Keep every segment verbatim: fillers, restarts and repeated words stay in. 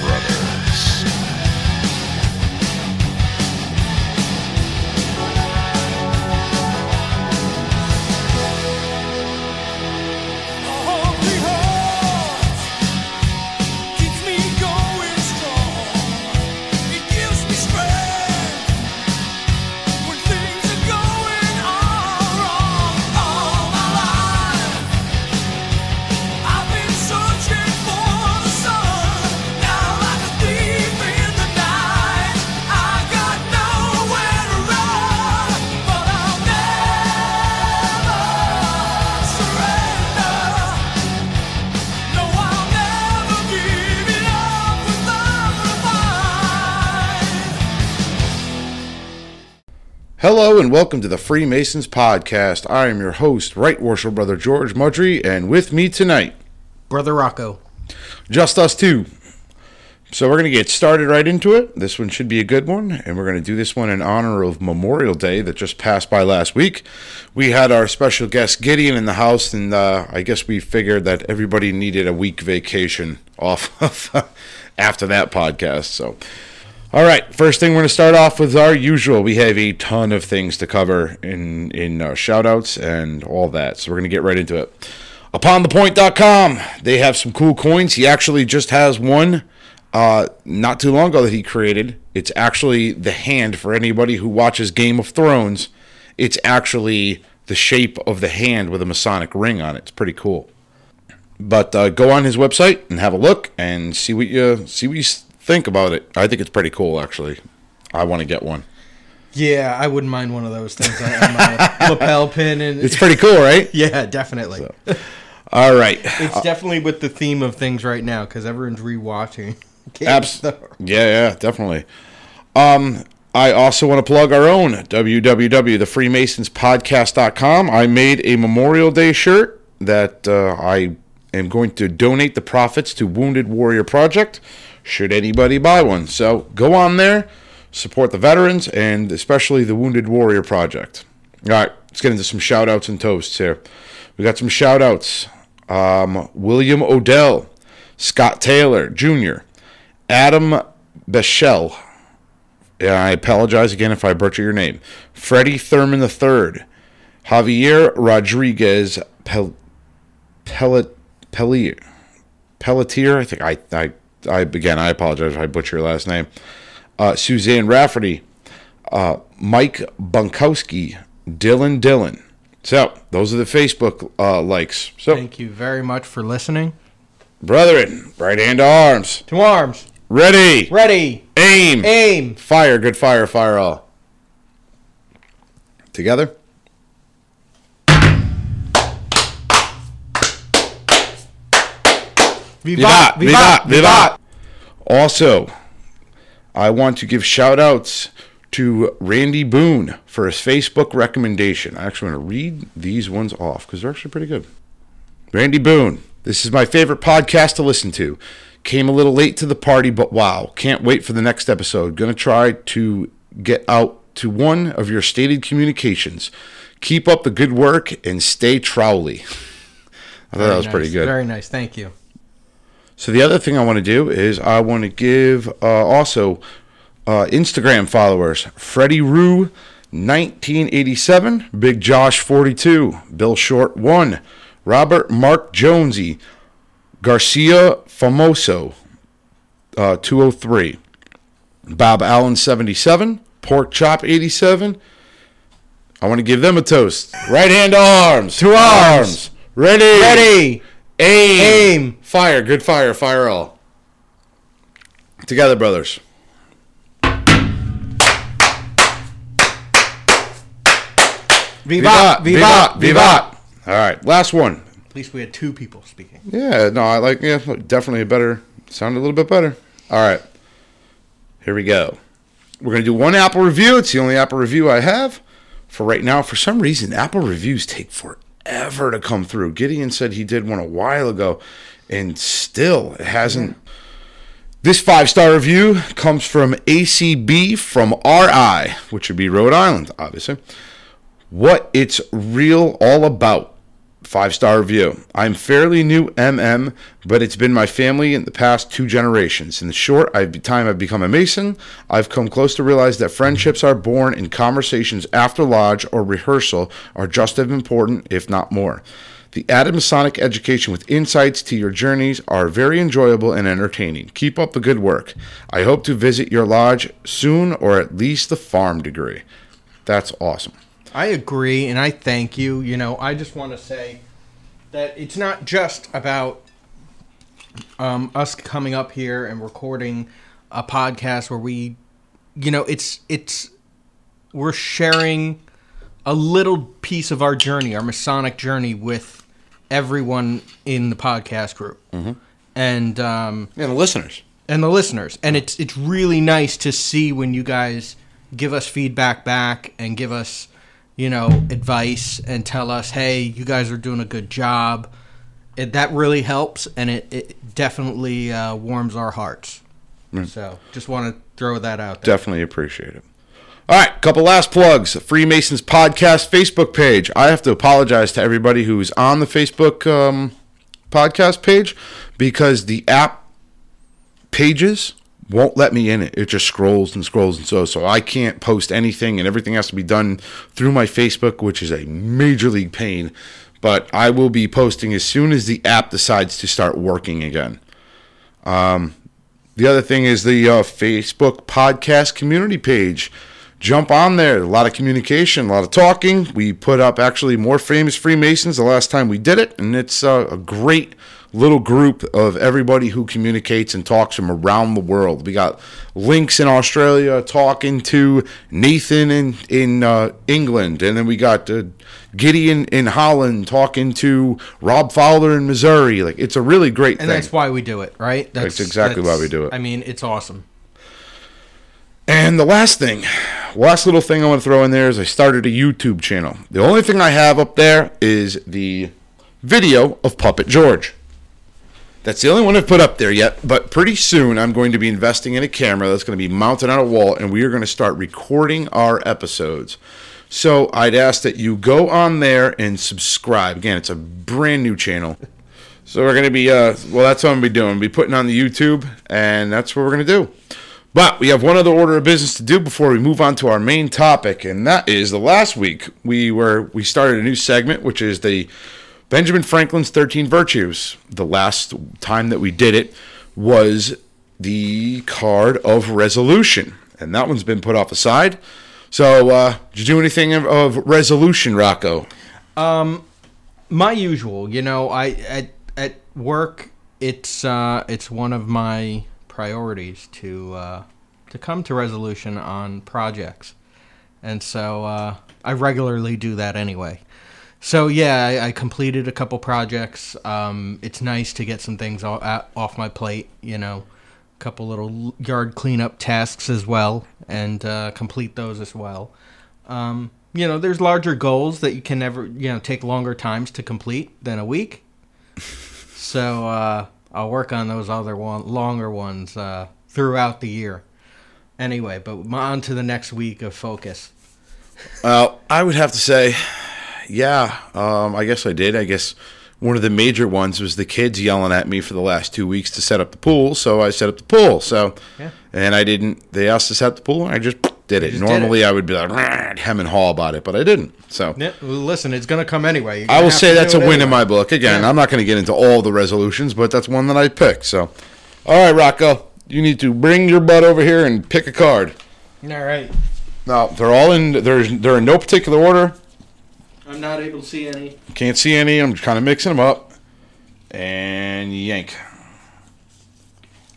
brother. Hello and welcome to the Freemasons Podcast. I am your host, Right Worshipful Brother George Mudry, and with me tonight, Brother Rocco. Just us two. So we're going to get started right into it. This one should be a good one, and we're going to do this one in honor of Memorial Day that just passed by last week. We had our special guest Gideon in the house, and uh, I guess we figured that everybody needed a week vacation off of after that podcast, so... All right, first thing we're going to start off with our usual. We have a ton of things to cover in, in uh, shout-outs and all that, so we're going to get right into it. Uponthepoint dot com, they have some cool coins. He actually just has one uh, not too long ago that he created. It's actually the hand for anybody who watches Game of Thrones. It's actually the shape of the hand with a Masonic ring on it. It's pretty cool. But uh, go on his website and have a look and see what you see what you... think about it. I think it's pretty cool, actually. I want to get one. Yeah, I wouldn't mind one of those things on my lapel pin. And it's pretty cool, right? Yeah, definitely. So. All right. It's uh, definitely with the theme of things right now, because everyone's rewatching. Abs- yeah, yeah, definitely. Um, I also want to plug our own w w w dot the freemasons podcast dot com. I made a Memorial Day shirt that uh, I am going to donate the profits to Wounded Warrior Project. Should anybody buy one? So go on there, support the veterans, and especially the Wounded Warrior Project. All right, let's get into some shout-outs and toasts here. We got some shout-outs. Um, William Odell, Scott Taylor, Junior, Adam Beschel. I apologize again if I butcher your name. Freddie Thurman the third, Javier Rodriguez Pellet Pelletier. Pelletier, I think I... I I again, I apologize if I butcher your last name. Uh, Suzanne Rafferty, uh, Mike Bunkowski, Dylan, Dylan. So, those are the Facebook uh, likes. So, thank you very much for listening. Brethren, right hand to arms. To arms. Ready. Ready. Aim. Aim. Fire, good fire, fire all. Together. Vivat, vivat, vivat. Also, I want to give shout-outs to Randy Boone for his Facebook recommendation. I actually want to read these ones off because they're actually pretty good. Randy Boone, this is my favorite podcast to listen to. Came a little late to the party, but wow, can't wait for the next episode. Going to try to get out to one of your stated communications. Keep up the good work and stay trowly. I thought that was pretty good. Very nice, thank you. So the other thing I want to do is I want to give uh, also uh, Instagram followers, Freddie Rue, nineteen eighty-seven, Big Josh, forty-two, Bill Short, one, Robert Mark Jonesy, Garcia Famoso, uh, two oh three, Bob Allen, seventy-seven, Pork Chop, eighty-seven. I want to give them a toast. Right hand to arms. To arms. Ready. Ready. Aim. Aim. Fire. Good fire. Fire all. Together, brothers. Vivat. Vivat. Vivat. All right. Last one. At least we had two people speaking. Yeah. No, I like, yeah, definitely a better, sounded a little bit better. All right. Here we go. We're going to do one Apple review. It's the only Apple review I have for right now. For some reason, Apple reviews take forever. ever to come through. Gideon said he did one a while ago, and still it hasn't. This five-star review comes from A C B from R I, which would be Rhode Island, obviously. what it's real all about. Five-star review. I'm fairly new M M, but it's been my family in the past two generations. In the short I've, time I've become a Mason, I've come close to realize that friendships are born in conversations after lodge or rehearsal are just as important, if not more. The Adam Masonic education with insights to your journeys are very enjoyable and entertaining. Keep up the good work. I hope to visit your lodge soon, or at least the farm degree. That's awesome. I agree, and I thank you. You know, I just want to say that it's not just about um, us coming up here and recording a podcast where we, you know, it's it's we're sharing a little piece of our journey, our Masonic journey, with everyone in the podcast group, mm-hmm. and um, and the listeners, and the listeners, and it's it's really nice to see when you guys give us feedback back and give us, you know, advice and tell us, hey, you guys are doing a good job. It, that really helps, and it, it definitely uh, warms our hearts. Mm. So just want to throw that out there. Definitely appreciate it. All right, couple last plugs. Freemasons Podcast Facebook page. I have to apologize to everybody who's on the Facebook um, podcast page because the app pages won't let me in it. It just scrolls and scrolls and so. So I can't post anything, and everything has to be done through my Facebook, which is a major league pain. But I will be posting as soon as the app decides to start working again. Um, the other thing is the uh, Facebook podcast community page. Jump on there. A lot of communication, a lot of talking. We put up actually more famous Freemasons the last time we did it, and it's uh, a great little group of everybody who communicates and talks from around the world. We got Links in Australia talking to Nathan in, in uh, England. And then we got uh, Gideon in Holland talking to Rob Fowler in Missouri. Like, it's a really great and thing. And that's why we do it, right? That's, that's exactly that's, why we do it. I mean, it's awesome. And the last thing, last little thing I want to throw in there is I started a YouTube channel. The only thing I have up there is the video of Puppet George. That's the only one I've put up there yet, but pretty soon I'm going to be investing in a camera that's going to be mounted on a wall, and we are going to start recording our episodes. So I'd ask that you go on there and subscribe. Again, it's a brand new channel. So we're going to be, uh, well, that's what I'm going to be doing. We'll be putting on the YouTube, and that's what we're going to do. But we have one other order of business to do before we move on to our main topic, and that is the last week we were we started a new segment, which is the Benjamin Franklin's thirteen Virtues. The last time that we did it was the card of resolution, and that one's been put off aside. So, uh, did you do anything of, of resolution, Rocco? Um, my usual, you know, I at at work, it's uh, it's one of my priorities to uh, to come to resolution on projects, and so uh, I regularly do that anyway. So, yeah, I, I completed a couple projects. Um, it's nice to get some things all, uh, off my plate, you know, a couple little yard cleanup tasks as well, and uh, complete those as well. Um, you know, there's larger goals that you can never, you know, take longer times to complete than a week. So uh, I'll work on those other one, longer ones uh, throughout the year. Anyway, but on to the next week of focus. Well, uh, I would have to say... Yeah, um, I guess I did. I guess one of the major ones was the kids yelling at me for the last two weeks to set up the pool, so I set up the pool. So, yeah. And I didn't. They asked to set up the pool, and I just did it. Just Normally, did it. I would be like hem and haw about it, but I didn't. So, yeah, listen, it's going to come anyway. I will say that's a win anyway. In my book. Again, yeah. I'm not going to get into all the resolutions, but that's one that I picked. So, all right, Rocco, you need to bring your butt over here and pick a card. All right. Now they're all in. They're they're in no particular order. I'm not able to see any. Can't see any. I'm kind of mixing them up. And yank.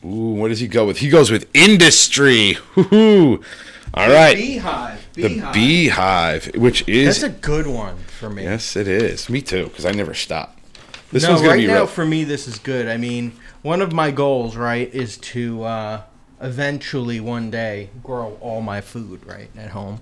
Ooh, what does he go with? He goes with industry. Woo-hoo. All the right. Beehive. Beehive. The beehive, which is... That's a good one for me. Yes, it is. Me too, because I never stop. This no, one's going right to be... No, right now, real. For me, this is good. I mean, one of my goals, right, is to uh, eventually one day grow all my food, right, at home.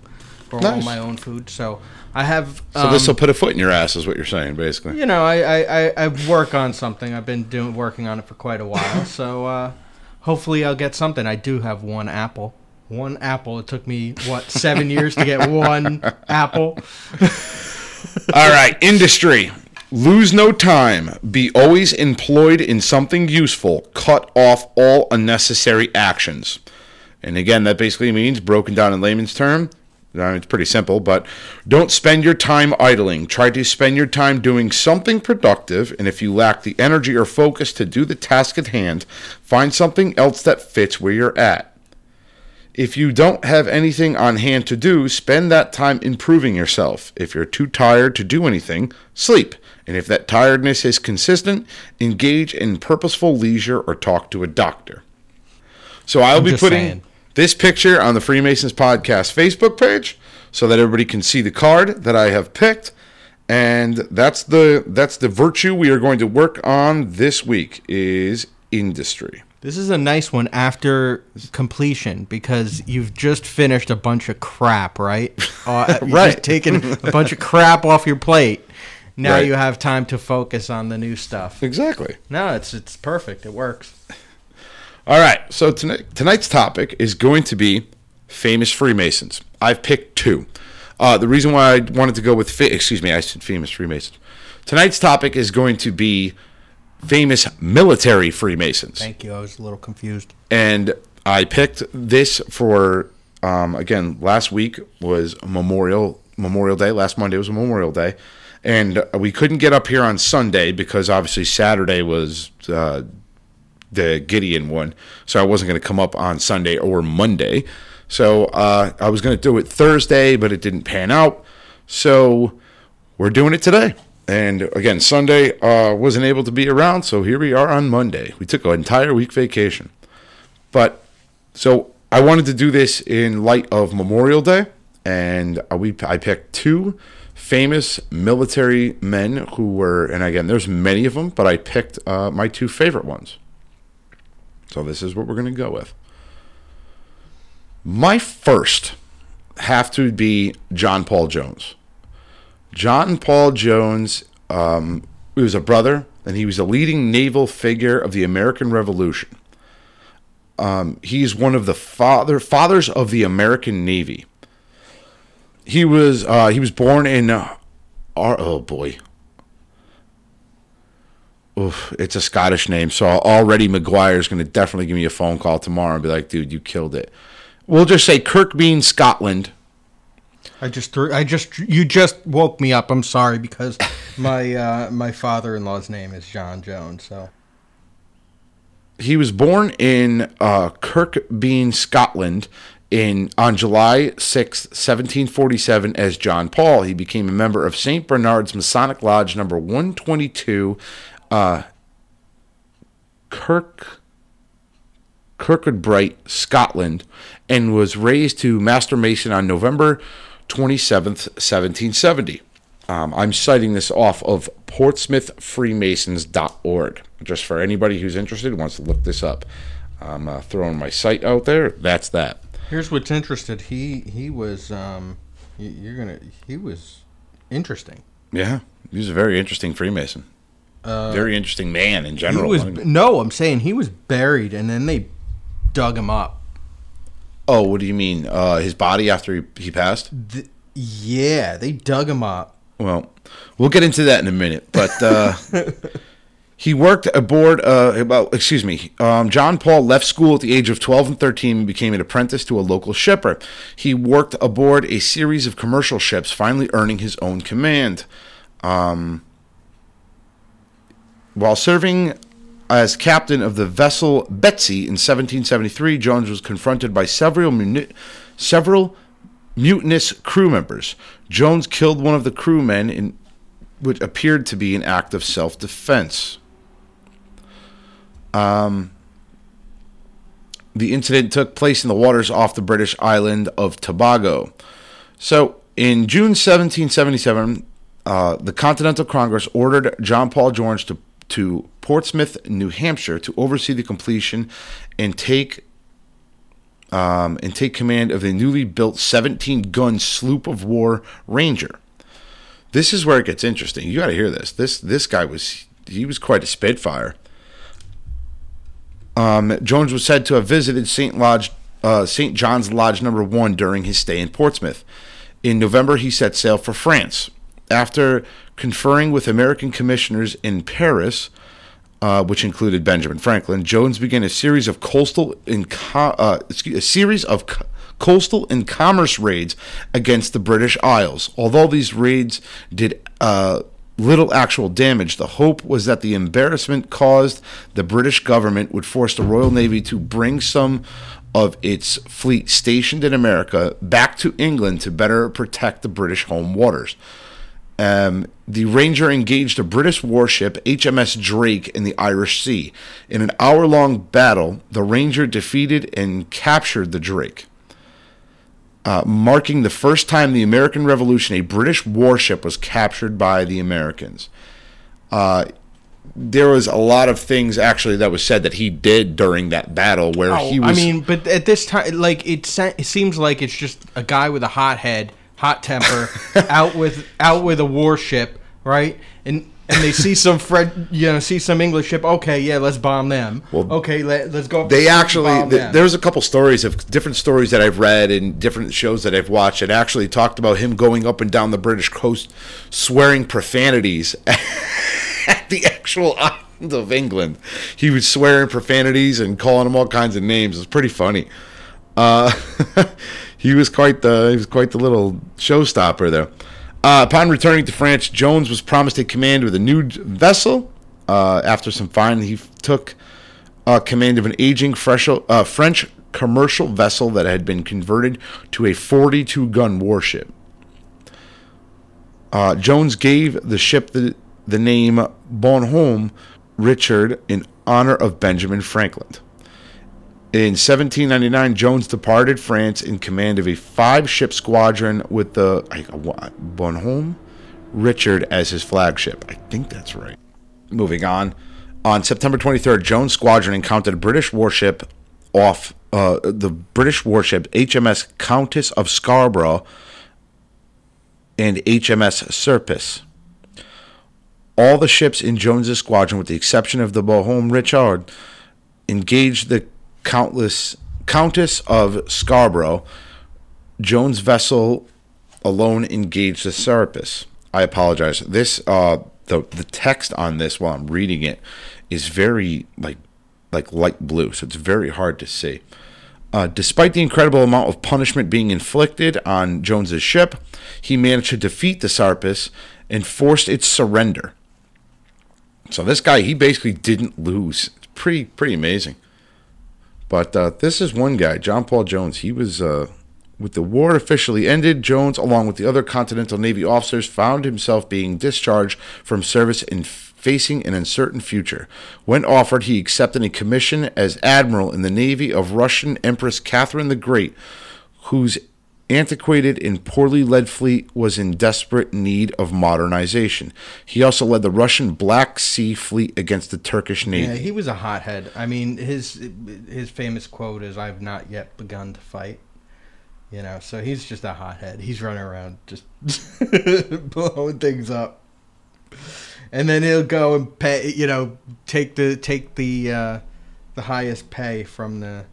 Or nice. All my own food, so I have. Um, so this will put a foot in your ass, is what you're saying, basically. You know, I I, I work on something. I've been doing working on it for quite a while, so uh, hopefully I'll get something. I do have one apple one apple. It took me, what, seven years to get one apple? All right, industry. Lose no time. Be always employed in something useful. Cut off all unnecessary actions. And again, that basically means, broken down in layman's term, I mean, it's pretty simple, but don't spend your time idling. Try to spend your time doing something productive, and if you lack the energy or focus to do the task at hand, find something else that fits where you're at. If you don't have anything on hand to do, spend that time improving yourself. If you're too tired to do anything, sleep. And if that tiredness is consistent, engage in purposeful leisure or talk to a doctor. So I'll I'm be putting... saying. This picture on the Freemasons Podcast Facebook page so that everybody can see the card that I have picked. And that's the that's the virtue we are going to work on this week is industry. This is a nice one after completion because you've just finished a bunch of crap, right? Uh, you've right. Just taken a bunch of crap off your plate. Now right. You have time to focus on the new stuff. Exactly. No, it's it's perfect. It works. All right, so tonight, tonight's topic is going to be famous Freemasons. I've picked two. Uh, the reason why I wanted to go with, fa- excuse me, I said famous Freemasons. Tonight's topic is going to be famous military Freemasons. Thank you, I was a little confused. And I picked this for, um, again, last week was Memorial Memorial Day. Last Monday was Memorial Day. And we couldn't get up here on Sunday because obviously Saturday was... Uh, the Gideon one, so I wasn't going to come up on Sunday or Monday. So uh, I was going to do it Thursday, but it didn't pan out. So we're doing it today. And again, Sunday uh, wasn't able to be around, so here we are on Monday. We took an entire week vacation. But so I wanted to do this in light of Memorial Day, and we I picked two famous military men who were, and again, there's many of them, but I picked uh, my two favorite ones. So this is what we're going to go with. My first have to be John Paul Jones. John Paul Jones, um, he was a brother, and he was a leading naval figure of the American Revolution. Um, he is one of the father fathers of the American Navy. He was uh, he was born in uh, our, oh boy. Oof, it's a Scottish name, so already Maguire's going to definitely give me a phone call tomorrow and be like, dude, you killed it. We'll just say Kirkbean, Scotland. I just threw, I just, you just woke me up. I'm sorry because my uh, my father-in-law's name is John Jones. So he was born in uh, Kirkbean, Scotland, in on July sixth, seventeen forty-seven, as John Paul. He became a member of Saint Bernard's Masonic Lodge number one twenty-two. Uh, Kirk, Kirkcudbright, Scotland, and was raised to Master Mason on November twenty-seventh, seventeen seventy. Um, I'm citing this off of Portsmouth Freemasons dot org. Just for anybody who's interested who wants to look this up. I'm uh, throwing my site out there. That's that. Here's what's interested. He he was um you're gonna he was interesting. Yeah, he was a very interesting Freemason. Uh, Very interesting man in general. Was, no, I'm saying he was buried, and then they dug him up. Oh, what do you mean? Uh, his body after he, he passed? The, yeah, they dug him up. Well, we'll get into that in a minute. But uh, he worked aboard, uh, well, excuse me, um, John Paul left school at the age of twelve and thirteen and became an apprentice to a local shipper. He worked aboard a series of commercial ships, finally earning his own command. Um... While serving as captain of the vessel Betsy in seventeen seventy-three, Jones was confronted by several, muni- several mutinous crew members. Jones killed one of the crewmen in which appeared to be an act of self-defense. Um, the incident took place in the waters off the British island of Tobago. So, in June seventeen seventy-seven, uh, the Continental Congress ordered John Paul Jones to to Portsmouth, New Hampshire, to oversee the completion and take um, and take command of the newly built seventeen-gun sloop of war Ranger. This is where it gets interesting. You got to hear this. This this guy was he was quite a spitfire. Um, Jones was said to have visited Saint Lodge uh, Saint John's Lodge Number One during his stay in Portsmouth. In November, he set sail for France. After conferring with American commissioners in Paris, uh, which included Benjamin Franklin, Jones began a series of coastal and co- uh, excuse, a series of co- coastal and commerce raids against the British Isles. Although these raids did uh, little actual damage, the hope was that the embarrassment caused the British government would force the Royal Navy to bring some of its fleet stationed in America back to England to better protect the British home waters. Um, the Ranger engaged a British warship, H M S Drake, in the Irish Sea. In an hour-long battle, the Ranger defeated and captured the Drake, uh, marking the first time in the American Revolution a British warship was captured by the Americans. Uh, there was a lot of things, actually, that was said that he did during that battle where oh, he was... I mean, but at this time, like, it, se- it seems like it's just a guy with a hot head, hot temper, out with out with a warship, right? And and they see some Fred, you know, see some English ship. Okay, yeah, let's bomb them. Well, okay, let, let's go. They actually, the, there's a couple stories of different stories that I've read and different shows that I've watched, and actually talked about him going up and down the British coast, swearing profanities at the actual island of England. He was swearing profanities and calling them all kinds of names. It was pretty funny. Uh, he was quite the he was quite the little showstopper there. Uh, upon returning to France, Jones was promised a command with a new vessel. Uh, after some fighting, he took uh, command of an aging fresh, uh, French commercial vessel that had been converted to a forty-two gun warship. Uh, Jones gave the ship the the name Bonhomme Richard in honor of Benjamin Franklin. In seventeen ninety-nine, Jones departed France in command of a five-ship squadron with the Bonhomme Richard as his flagship. I think that's right. Moving on. On September twenty-third, Jones' squadron encountered a British warship off uh, the British warship H M S Countess of Scarborough and H M S Serpis. All the ships in Jones' squadron, with the exception of the Bonhomme Richard, engaged the Countless Countess of Scarborough. Jones' vessel alone engaged the Serapis. I apologize. This uh, the the text on this while I'm reading it is very like like light blue, so it's very hard to see. Uh, despite the incredible amount of punishment being inflicted on Jones's ship, he managed to defeat the Serapis and forced its surrender. So this guy, he basically didn't lose. It's pretty pretty amazing. But uh, this is one guy, John Paul Jones. He was, uh, with the war officially ended, Jones, along with the other Continental Navy officers, found himself being discharged from service and facing an uncertain future. When offered, he accepted a commission as admiral in the Navy of Russian Empress Catherine the Great, whose antiquated and poorly led fleet was in desperate need of modernization. He also led the Russian Black Sea Fleet against the Turkish Navy. Yeah, he was a hothead. I mean, his his famous quote is, "I've not yet begun to fight." You know, so he's just a hothead. He's running around just blowing things up, and then he'll go and pay. You know, take the take the uh, the highest pay from the.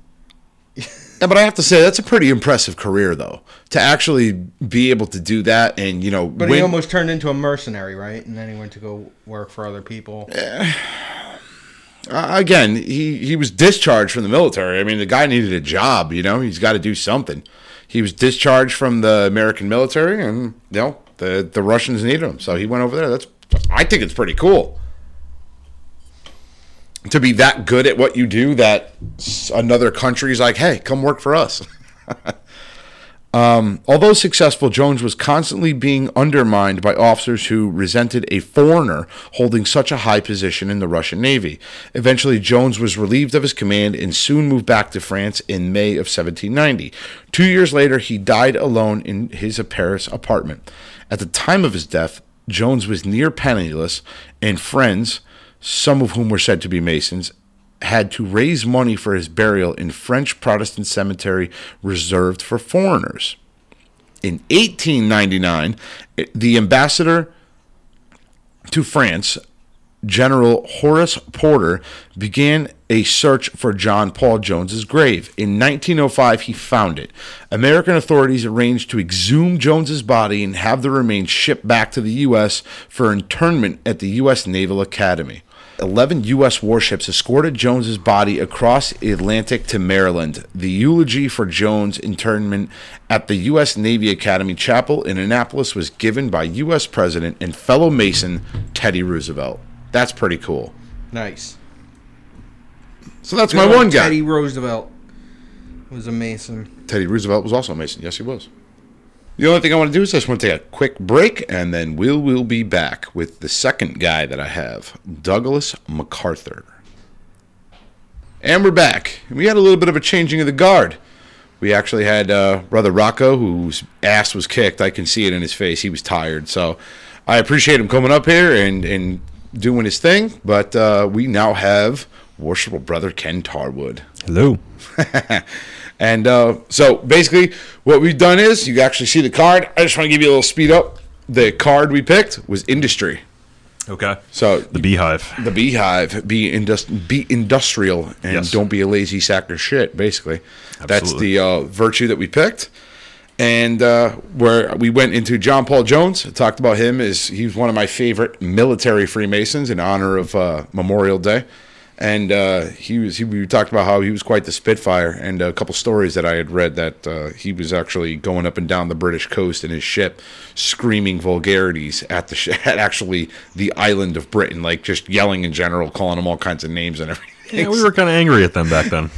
Yeah, but I have to say, that's a pretty impressive career, though, to actually be able to do that and, you know... But win. He almost turned into a mercenary, right? And then he went to go work for other people. Uh, again, he, he was discharged from the military. I mean, the guy needed a job, you know? He's got to do something. He was discharged from the American military, and, you know, the, the Russians needed him. So he went over there. That's I think it's pretty cool. To be that good at what you do that another country's like, hey, come work for us. um, although successful, Jones was constantly being undermined by officers who resented a foreigner holding such a high position in the Russian Navy. Eventually, Jones was relieved of his command and soon moved back to France in May of seventeen ninety. Two years later, he died alone in his Paris apartment. At the time of his death, Jones was near penniless, and friends, some of whom were said to be Masons, had to raise money for his burial in French Protestant cemetery reserved for foreigners. In eighteen ninety-nine, the ambassador to France, General Horace Porter began a search for John Paul Jones's grave. In nineteen oh five, he found it. American authorities arranged to exhume Jones's body and have the remains shipped back to the U S for internment at the U S Naval Academy. Eleven U S warships escorted Jones's body across the Atlantic to Maryland. The eulogy for Jones' internment at the U S Navy Academy Chapel in Annapolis was given by U S President and fellow Mason Teddy Roosevelt. That's pretty cool. Nice. So that's Good my one guy. Teddy Roosevelt was a Mason. Teddy Roosevelt was also a Mason. Yes, he was. The only thing I want to do is I just want to take a quick break, and then we'll, we'll be back with the second guy that I have, Douglas MacArthur. And we're back. We had a little bit of a changing of the guard. We actually had uh, Brother Rocco, whose ass was kicked. I can see it in his face. He was tired. So I appreciate him coming up here and... and doing his thing, but uh, we now have worshipful brother Ken Tarwood. Hello. And uh, so basically what we've done is, you actually see the card. I just want to give you a little speed up. The card we picked was industry. Okay. So the beehive. The beehive. Be, industri- be industrial and yes. Don't be a lazy sack of shit, basically. Absolutely. That's the uh, virtue that we picked. And uh, where we went into John Paul Jones, talked about him, is he's one of my favorite military Freemasons in honor of uh, Memorial Day. And uh, he was he, we talked about how he was quite the Spitfire, and a couple stories that I had read that uh, he was actually going up and down the British coast in his ship, screaming vulgarities at the sh- at actually the island of Britain, like just yelling in general, calling them all kinds of names and everything. Yeah, we were kind of angry at them back then.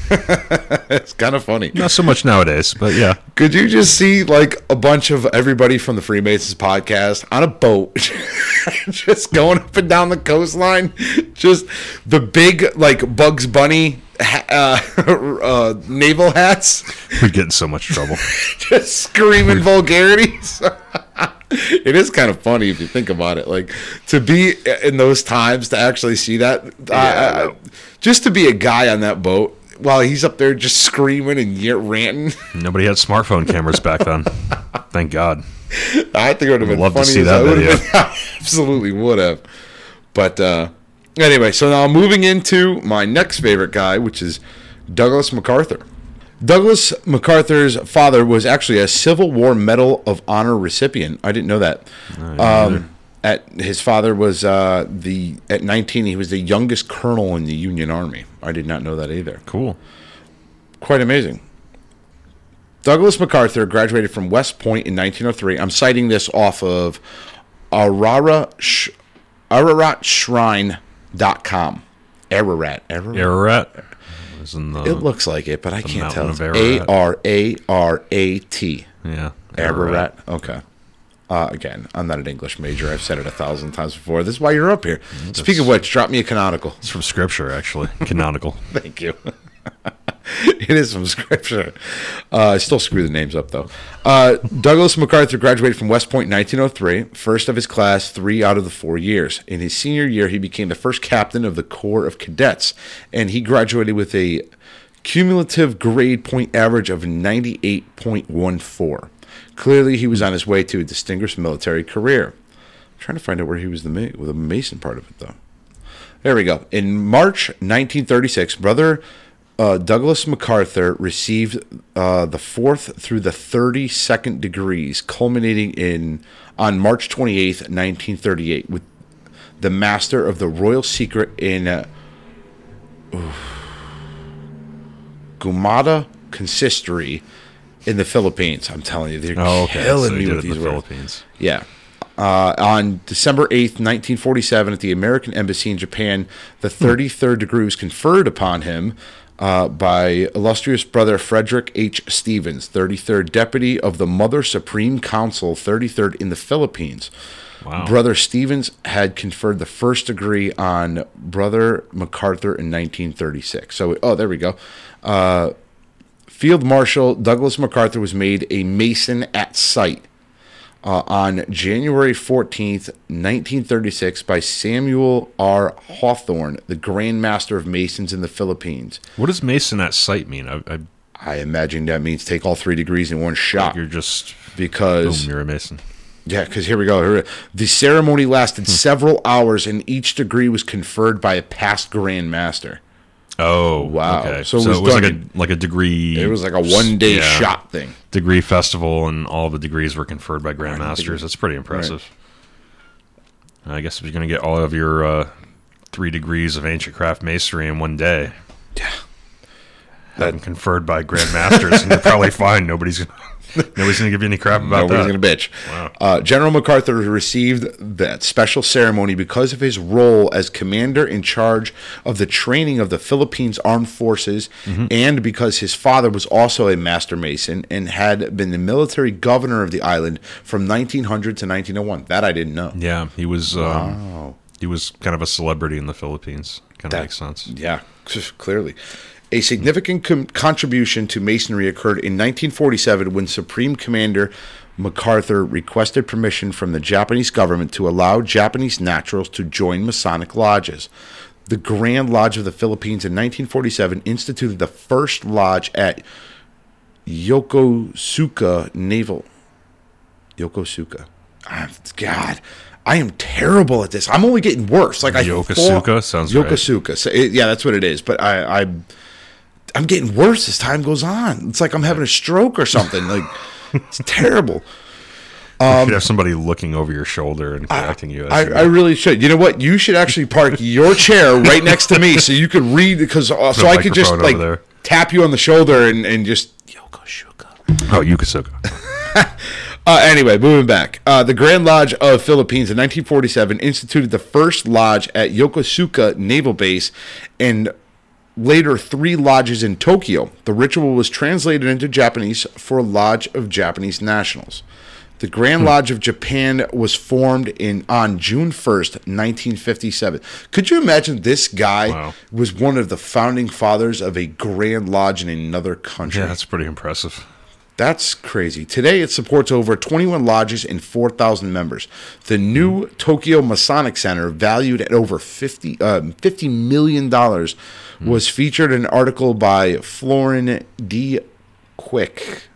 It's kind of funny. Not so much nowadays, but yeah. Could you just see like a bunch of everybody from the Freemasons podcast on a boat, just going up and down the coastline? Just the big like Bugs Bunny uh, uh, naval hats. We'd get in so much trouble. Just screaming We'd... vulgarities. It is kind of funny if you think about it. Like, to be in those times, to actually see that. Yeah, I, I, just to be a guy on that boat while he's up there just screaming and ranting. Nobody had smartphone cameras back then. Thank God. I think it would have been funny. I'd love to see that video. Been, I absolutely would have. But uh, anyway, so now moving into my next favorite guy, which is Douglas MacArthur. Douglas MacArthur's father was actually a Civil War Medal of Honor recipient. I didn't know that. No, um, at his father was uh, the at nineteen. He was the youngest colonel in the Union Army. I did not know that either. Cool, quite amazing. Douglas MacArthur graduated from West Point in nineteen oh three. I'm citing this off of Ararat Sh- Ararat Shrine dot com. Ararat. Ararat. Ararat. The, it looks like it, but I can't tell. A R A R A T. Yeah. Ararat. Okay. Uh, again, I'm not an English major. I've said it a thousand times before. This is why you're up here. That's, Speaking of which, drop me a canonical. It's from Scripture, actually. Canonical. Thank you. It is from Scripture. Uh, I still screw the names up, though. Uh, Douglas MacArthur graduated from West Point in nineteen oh three, first of his class three out of the four years. In his senior year, he became the first captain of the Corps of Cadets, and he graduated with a cumulative grade point average of ninety-eight point one four. Clearly, he was on his way to a distinguished military career. I'm trying to find out where he was the ma- with the Mason part of it, though. There we go. In March nineteen thirty-six, Brother... Uh, Douglas MacArthur received uh, the fourth through the thirty-second degrees, culminating in on March twenty-eighth, nineteen thirty-eight, with the Master of the Royal Secret in uh, Gumata Consistory in the Philippines. I'm telling you, they're oh, okay. killing so me with these the words. Philippines. Yeah. Uh, on December eighth, nineteen forty-seven, at the American Embassy in Japan, the thirty-third degree was conferred upon him uh, by illustrious brother Frederick H. Stevens, thirty-third Deputy of the Mother Supreme Council, thirty-third in the Philippines. Wow. Brother Stevens had conferred the first degree on Brother MacArthur in nineteen thirty-six. So, oh, there we go. Uh, Field Marshal Douglas MacArthur was made a Mason at sight. Uh, on January fourteenth, nineteen thirty-six, by Samuel R. Hawthorne, the Grand Master of Masons in the Philippines. What does Mason at sight mean? I, I, I imagine that means take all three degrees in one shot. Like you're just, because boom, you're a Mason. Yeah, because here we go. The ceremony lasted hmm. several hours, and each degree was conferred by a past Grand Master. Oh, wow. Okay. So it was, so it was like, a, like a degree... It was like a one-day yeah, shot thing. Degree festival, and all the degrees were conferred by Grand Masters. That's pretty impressive. Right. I guess if you're going to get all of your uh, three degrees of ancient craft masonry in one day... Yeah. That and conferred by Grand Masters, and you're probably fine. Nobody's going to... Nobody's going to give you any crap about Nobody's that. Nobody's going to bitch. Wow. Uh, General MacArthur received that special ceremony because of his role as commander in charge of the training of the Philippines Armed Forces, mm-hmm. and because his father was also a master mason and had been the military governor of the island from nineteen hundred to nineteen oh one. That I didn't know. Yeah, he was um, wow. He was kind of a celebrity in the Philippines. Kind of makes sense. Yeah, clearly. A significant com- contribution to masonry occurred in nineteen forty-seven when Supreme Commander MacArthur requested permission from the Japanese government to allow Japanese naturals to join Masonic lodges. The Grand Lodge of the Philippines in nineteen forty-seven instituted the first lodge at Yokosuka Naval... Yokosuka. God... I am terrible at this. I'm only getting worse. Like I Yokosuka thought, sounds Yokosuka. Right. So it, yeah, that's what it is. But I, I, I'm getting worse as time goes on. It's like I'm having a stroke or something. Like it's terrible. Um, you should have somebody looking over your shoulder and correcting you. I, I really should. You know what? You should actually park your chair right next to me so you could read because uh, so I could just like there. tap you on the shoulder and and just Yokosuka. Oh, Yokosuka. Uh, anyway, moving back. Uh, the Grand Lodge of Philippines in nineteen forty-seven instituted the first lodge at Yokosuka Naval Base and later three lodges in Tokyo. The ritual was translated into Japanese for Lodge of Japanese Nationals. The Grand Lodge of Japan was formed in on June first, nineteen fifty-seven. Could you imagine this guy wow. was one of the founding fathers of a Grand Lodge in another country? Yeah, that's pretty impressive. That's crazy. Today, it supports over twenty-one lodges and four thousand members. The new mm. Tokyo Masonic Center, valued at over fifty million dollars, mm. was featured in an article by Florin D. Quick.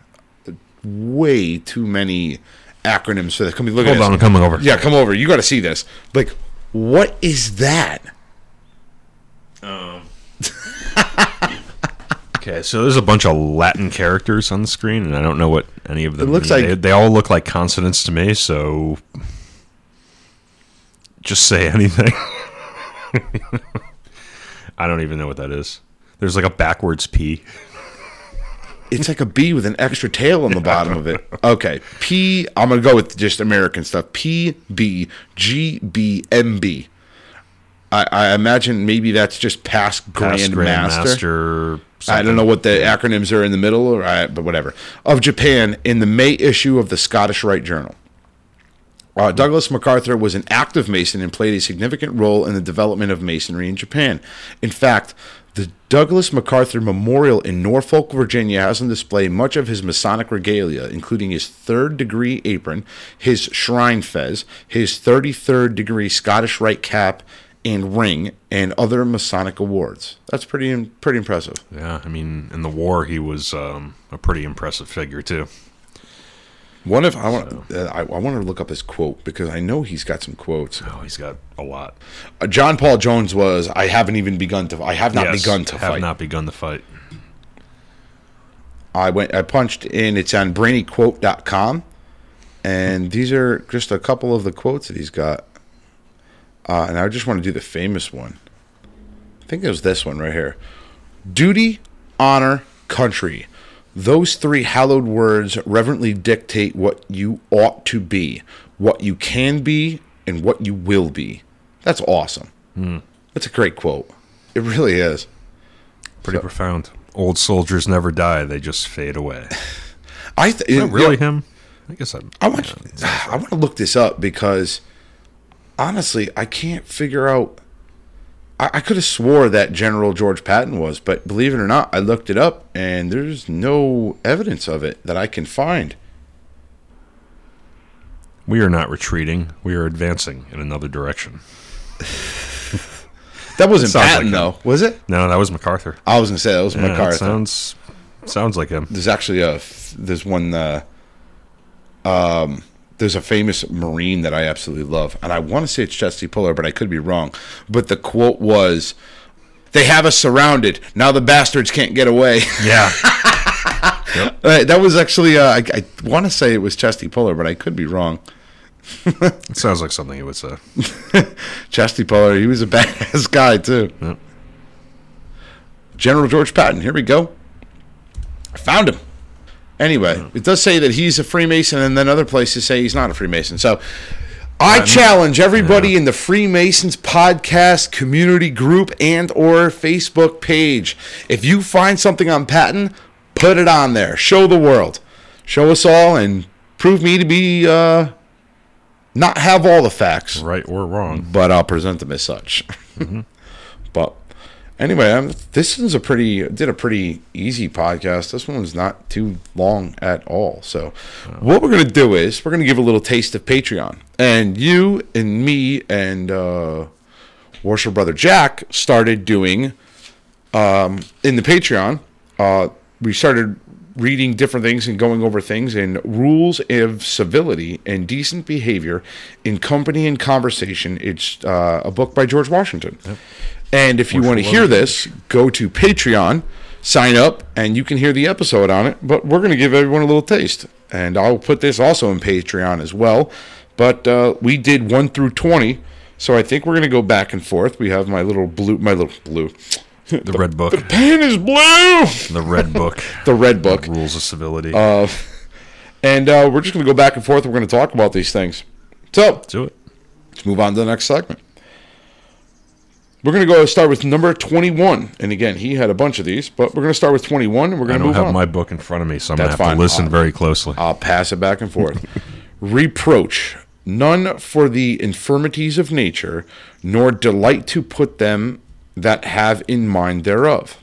Way too many acronyms for that. Come, look Hold at on, this. I'm coming over. Yeah, come over. You got to see this. Like, what is that? Um. Okay, so there's a bunch of Latin characters on the screen, and I don't know what any of them. It looks mean. like they, they all look like consonants to me. So, just say anything. I don't even know what that is. There's like a backwards P. It's like a B with an extra tail on the bottom of it. Okay, P. I'm gonna go with just American stuff. P B G B M B. I, I imagine maybe that's just past Grand, past Grand Master. Master I don't know what the acronyms are in the middle, or I, but whatever. Of Japan in the May issue of the Scottish Rite Journal. Uh, Douglas MacArthur was an active Mason and played a significant role in the development of masonry in Japan. In fact, the Douglas MacArthur Memorial in Norfolk, Virginia, has on display much of his Masonic regalia, including his third-degree apron, his shrine fez, his thirty-third degree Scottish Rite cap, and ring, and other Masonic awards. That's pretty pretty impressive. Yeah, I mean, in the war, he was um, a pretty impressive figure, too. One of I want so. uh, I, I want to look up his quote, because I know he's got some quotes. Oh, he's got a lot. Uh, John Paul Jones was, I haven't even begun to, I have not yes, begun to have fight. have not begun the fight. I went. I punched in, it's on brainy quote dot com, and these are just a couple of the quotes that he's got. Uh, and I just want to do the famous one. I think it was this one right here. Duty, honor, country. Those three hallowed words reverently dictate what you ought to be, what you can be, and what you will be. That's awesome. Mm. That's a great quote. It really is. Pretty so. profound. Old soldiers never die. They just fade away. I th- Is that really you know, him? I guess I'm, I want. Yeah, I want to look this up because... Honestly, I can't figure out... I, I could have swore that General George Patton was, but believe it or not, I looked it up, and there's no evidence of it that I can find. We are not retreating. We are advancing in another direction. That wasn't Patton, like though, was it? No, that was MacArthur. I was going to say, that was yeah, MacArthur. Sounds, sounds like him. There's actually a... There's one... Uh, um... There's a famous Marine that I absolutely love, and I want to say it's Chesty Puller, but I could be wrong. But the quote was, "They have us surrounded. Now the bastards can't get away." Yeah. Yep. That was actually, uh, I, I want to say it was Chesty Puller, but I could be wrong. It sounds like something he would say. Chesty Puller, he was a badass guy, too. Yep. General George Patton, here we go. I found him. Anyway, yeah. It does say that he's a Freemason, and then other places say he's not a Freemason. So I yeah, challenge everybody yeah. in the Freemasons podcast community group and or Facebook page. If you find something on Patton, put it on there. Show the world. Show us all and prove me to be uh, not have all the facts. Right or wrong. But I'll present them as such. Mm-hmm. But... Anyway, I'm, this is a pretty did a pretty easy podcast. This one was not too long at all. So what we're going to do is we're going to give a little taste of Patreon. And you and me and uh, Worship Brother Jack started doing, um, in the Patreon, uh, we started reading different things and going over things and rules of civility and decent behavior in company and conversation. It's uh, a book by George Washington. Yep. And if you want to hear this, go to Patreon, sign up, and you can hear the episode on it. But we're going to give everyone a little taste. And I'll put this also in Patreon as well. But uh, we did one through twenty, so I think we're going to go back and forth. We have my little blue, my little blue. The, the red book. The pen is blue! The red book. The red book. The rules of civility. Uh, and uh, we're just going to go back and forth. We're going to talk about these things. So, do it. Let's move on to the next segment. We're going to go start with number twenty-one. And again, he had a bunch of these, but we're going to start with twenty-one and we're going to move on. I don't have my book in front of me, so I'm going to have to listen very closely. I'll pass it back and forth. Reproach. None for the infirmities of nature, nor delight to put them that have in mind thereof.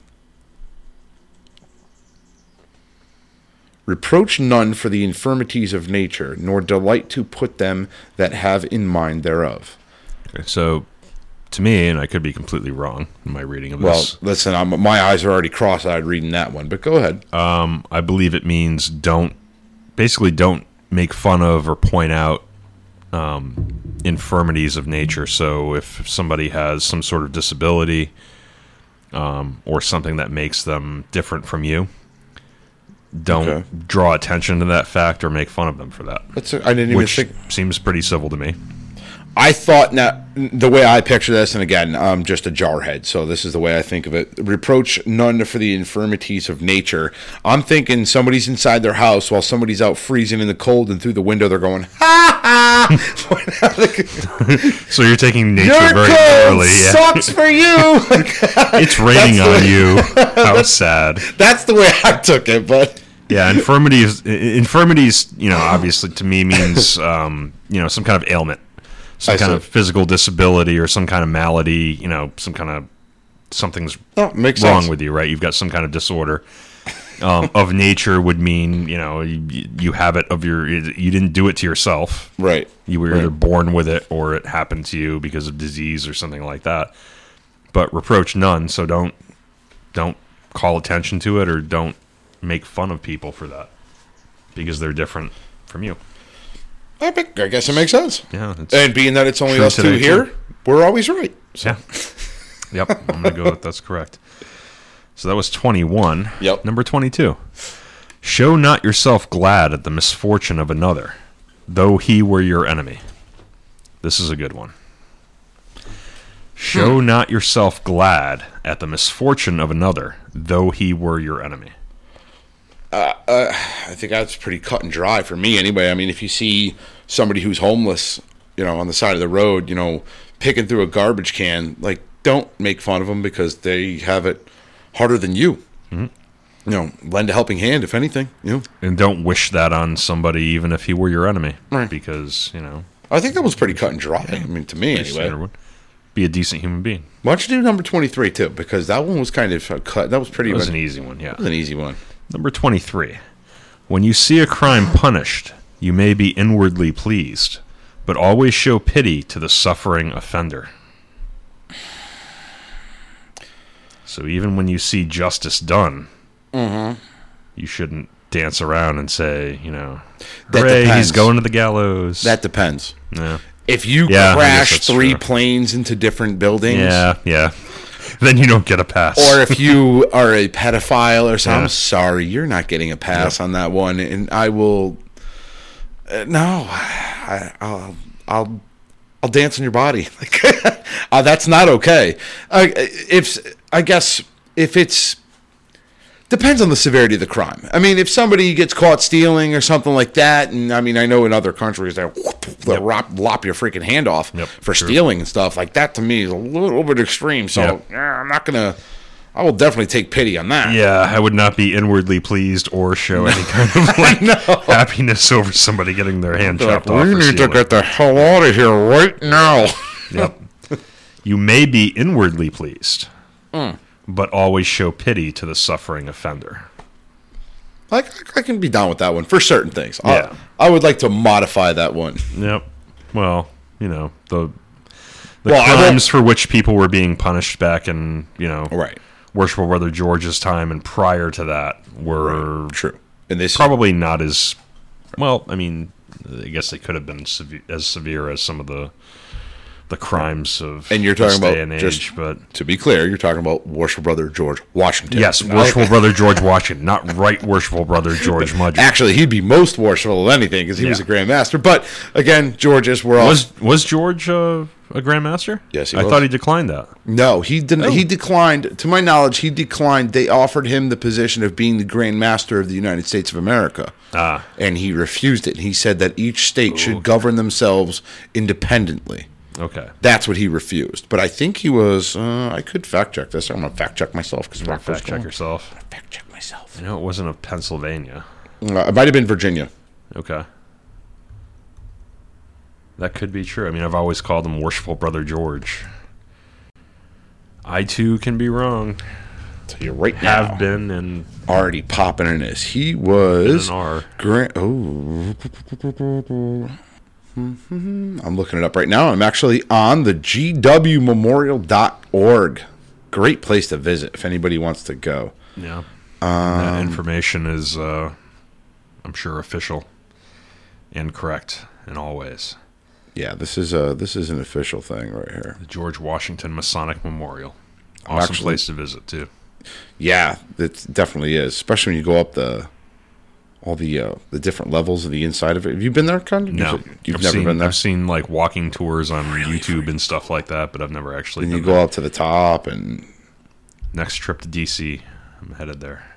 Reproach none for the infirmities of nature, nor delight to put them that have in mind thereof. Okay, so... To me, and I could be completely wrong in my reading of this. Well, listen, I'm, my eyes are already cross-eyed reading that one, but go ahead. Um, I believe it means don't, basically don't make fun of or point out um, infirmities of nature. So if somebody has some sort of disability um, or something that makes them different from you, don't okay. draw attention to that fact or make fun of them for that. That's a, I didn't even think. Which seems pretty civil to me. I thought now the way I picture this, and again, I'm just a jarhead, so this is the way I think of it. Reproach none for the infirmities of nature. I'm thinking somebody's inside their house while somebody's out freezing in the cold, and through the window they're going, ha ha. So you're taking nature your very literally. Yeah. Sucks for you. It's raining on you. How sad. That's the way I took it, but. Yeah, infirmities. Infirmities, you know, obviously to me means um, you know, some kind of ailment. Some I kind see. of physical disability or some kind of malady, you know, some kind of something's oh, wrong sense. with you, right? You've got some kind of disorder. Um, of nature would mean, you know, you, you have it of your, you didn't do it to yourself. Right. You were right. either born with it or it happened to you because of disease or something like that. But reproach none, so don't don't call attention to it or don't make fun of people for that because they're different from you. I guess it makes sense. Yeah, and being that it's only us two here, too. We're always right. So. Yeah. Yep, I'm going to go with that's correct. So that was twenty-one. Yep. Number twenty-two. Show not yourself glad at the misfortune of another, though he were your enemy. This is a good one. Show hmm. not yourself glad at the misfortune of another, though he were your enemy. Uh, uh, I think that's pretty cut and dry for me anyway. I mean, if you see somebody who's homeless, you know, on the side of the road, you know, picking through a garbage can, like, don't make fun of them because they have it harder than you. Mm-hmm. You know, lend a helping hand, if anything. You know? And don't wish that on somebody, even if he were your enemy. Right. Because, you know. I think that was pretty cut and dry. Yeah. I mean, to me, anyway. Everyone. Be a decent human being. Why don't you do number twenty-three, too? Because that one was kind of a cut. That was pretty much. It was much, an easy one, yeah. That was an easy one. Number twenty-three, when you see a crime punished, you may be inwardly pleased, but always show pity to the suffering offender. So even when you see justice done, mm-hmm. you shouldn't dance around and say, you know, hooray, he's going to the gallows. That depends. Yeah. If you yeah, crash three true. planes into different buildings. Yeah, yeah. Then you don't get a pass. Or if you are a pedophile or something, yeah. I'm sorry, you're not getting a pass yeah. on that one. And I will, uh, no, I, I'll, I'll, I'll dance on your body. Like, uh, that's not okay. Uh, if I guess if it's depends on the severity of the crime. I mean, if somebody gets caught stealing or something like that, and I mean, I know in other countries they whoop, they'll yep. lop, lop your freaking hand off yep, for true. stealing and stuff like that. To me, is a little bit extreme. So yep. yeah, I'm not gonna. I will definitely take pity on that. Yeah, I would not be inwardly pleased or show no. any kind of like no. happiness over somebody getting their hand They're chopped like, off. We need to get the hell out of here right now. Yep. You may be inwardly pleased, mm. but always show pity to the suffering offender. I, I can be down with that one for certain things. Yeah. I, I would like to modify that one. Yep. Well, you know, the, the well, crimes for which people were being punished back in, you know. Right. Worshipful Brother George's time and prior to that were right. true, and this probably not as well. I mean, I guess they could have been seve- as severe as some of the the crimes of. And you're talking about day and age, just but to be clear, you're talking about Worshipful Brother George Washington. Yes, Worshipful Brother George Washington, not Right Worshipful Brother George Mudry. Actually, he'd be most worshipful of anything because he yeah. was a Grand Master. But again, George is we're all was was George. Uh, A Grand Master? Yes, he I was. thought he declined that. No, he didn't. Oh. He declined. To my knowledge, he declined. They offered him the position of being the Grand Master of the United States of America, ah. and he refused it. He said that each state Ooh, should okay. govern themselves independently. Okay, that's what he refused. But I think he was. Uh, I could fact check this. I'm gonna fact check myself because fact check going. yourself. I fact check myself. I know it wasn't of Pennsylvania. Uh, it might have been Virginia. Okay. That could be true. I mean, I've always called him Worshipful Brother George. I, too, can be wrong. So you're right now. Have been and... Already popping in this. He was... An R. Grand, oh. I'm looking it up right now. I'm actually on the G W memorial dot org. Great place to visit if anybody wants to go. Yeah. Um, that information is, uh, I'm sure, official and correct in all ways. Yeah, this is a this is an official thing right here. The George Washington Masonic Memorial, awesome Actually, place to visit too. Yeah, it definitely is, especially when you go up the all the uh, the different levels of the inside of it. Have you been there, Con? No, you've, you've never seen, been there. I've seen like walking tours on really YouTube free. and stuff like that, but I've never actually. And you go that. up to the top, and next trip to D C, I'm headed there.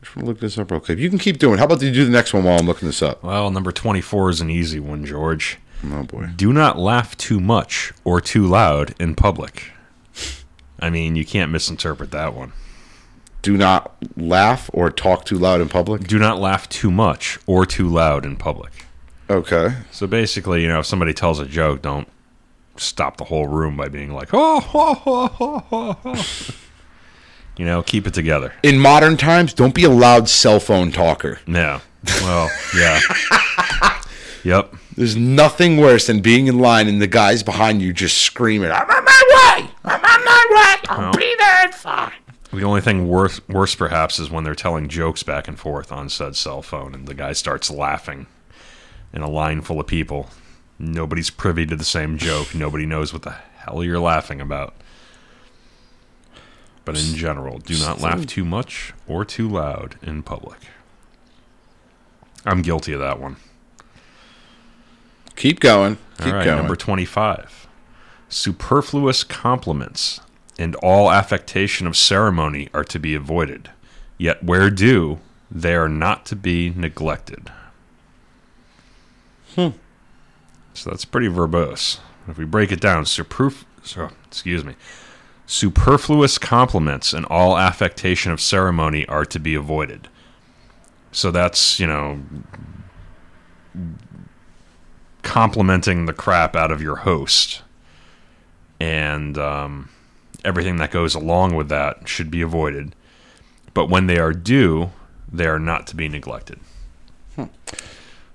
Just want to look this up real quick. You can keep doing. How about you do the next one while I'm looking this up? Well, number twenty-four is an easy one, George. Oh, boy. Do not laugh too much or too loud in public. I mean, you can't misinterpret that one. Do not laugh or talk too loud in public? Do not laugh too much or too loud in public. Okay. So basically, you know, if somebody tells a joke, don't stop the whole room by being like, oh, ho, ho, ho, ho, ho. You know, keep it together. In modern times, don't be a loud cell phone talker. No. Well, yeah. Yep. There's nothing worse than being in line and the guys behind you just screaming, I'm on my way! I'm on my way! I'll well, be there in five. The only thing worse, worse, perhaps, is when they're telling jokes back and forth on said cell phone and the guy starts laughing in a line full of people. Nobody's privy to the same joke. Nobody knows what the hell you're laughing about. But in general, do not laugh too much or too loud in public. I'm guilty of that one. Keep going. Keep all right, going. Number twenty-five. Superfluous compliments and all affectation of ceremony are to be avoided. Yet where due, they are not to be neglected. Hmm. So that's pretty verbose. If we break it down, superf- so, excuse me. Superfluous compliments and all affectation of ceremony are to be avoided. So that's, you know, complimenting the crap out of your host. And um, everything that goes along with that should be avoided. But when they are due, they are not to be neglected. Hmm.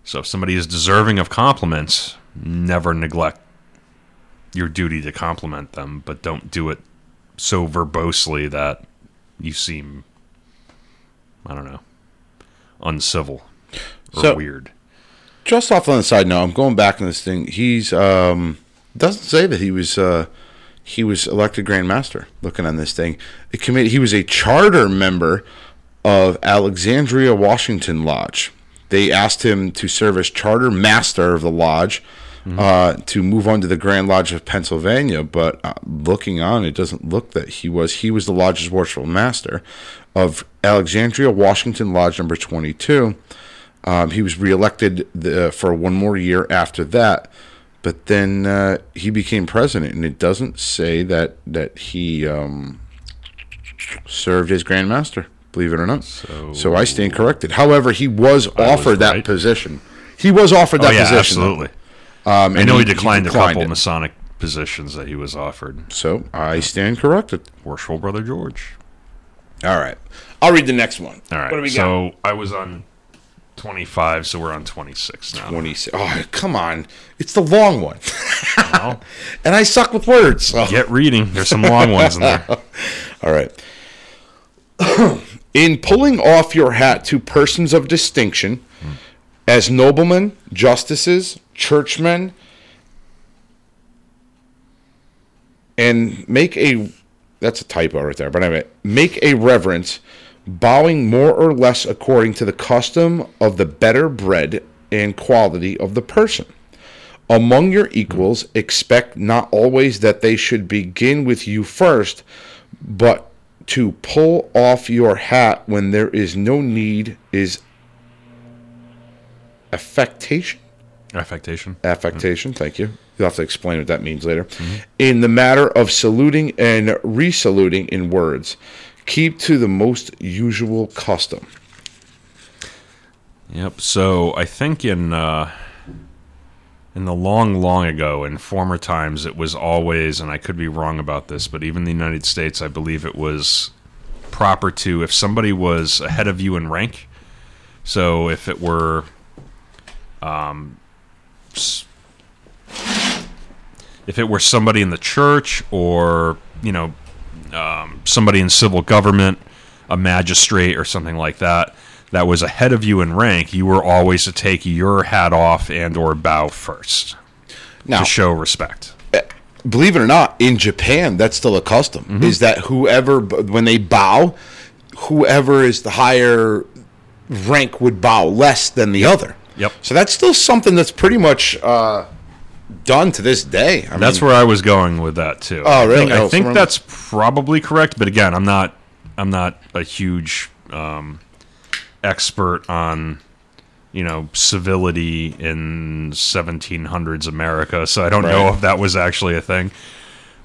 So if somebody is deserving of compliments, never neglect your duty to compliment them, but don't do it so verbosely that you seem, I don't know, uncivil or so, weird. Just off on the side note, I'm going back on this thing. He's um, doesn't say that he was uh, he was elected Grand Master. Looking on this thing, it committed, he was a charter member of Alexandria Washington Lodge. They asked him to serve as charter master of the lodge. Mm-hmm. Uh, to move on to the Grand Lodge of Pennsylvania, but uh, looking on, it doesn't look that he was. He was the lodge's worshipful master of Alexandria Washington Lodge number twenty-two. Um, he was reelected the, uh, for one more year after that, but then uh, he became president, and it doesn't say that that he um, served as Grand Master. Believe it or not, so, so I stand corrected. However, he was I offered was that right. position. He was offered that oh, yeah, position. Absolutely. Um, I know he, he declined, he declined the couple it. Masonic positions that he was offered. So I stand corrected. Worshipful Brother George. All right. I'll read the next one. All right. What do we so got? I was on twenty-five, so we're on twenty-six now. twenty-six. Oh, come on. It's the long one. Well, and I suck with words. So. Get reading. There's some long ones in there. All right. In pulling off your hat to persons of distinction, hmm. as noblemen, justices, churchmen, and make a that's a typo right there, but anyway, make a reverence, bowing more or less according to the custom of the better bread and quality of the person. Among your equals, expect not always that they should begin with you first, but to pull off your hat when there is no need is affectation. Affectation. Affectation, yeah. Thank you. You'll have to explain what that means later. Mm-hmm. In the matter of saluting and re-saluting in words, keep to the most usual custom. Yep, so I think in uh, in the long, long ago, in former times, it was always, and I could be wrong about this, but even in the United States, I believe it was proper to, if somebody was ahead of you in rank, so if it were... Um, if it were somebody in the church or, you know, um, somebody in civil government, a magistrate or something like that, that was ahead of you in rank, you were always to take your hat off and or bow first now, to show respect. Believe it or not, in Japan, that's still a custom, mm-hmm. is that whoever, when they bow, whoever is the higher rank would bow less than the other. Yep. So that's still something that's pretty much uh, done to this day. I that's mean, where I was going with that too. Oh, really? I think, oh, I think that's on. probably correct, but again, I'm not. I'm not a huge um, expert on you know civility in seventeen hundreds America, so I don't right. know if that was actually a thing.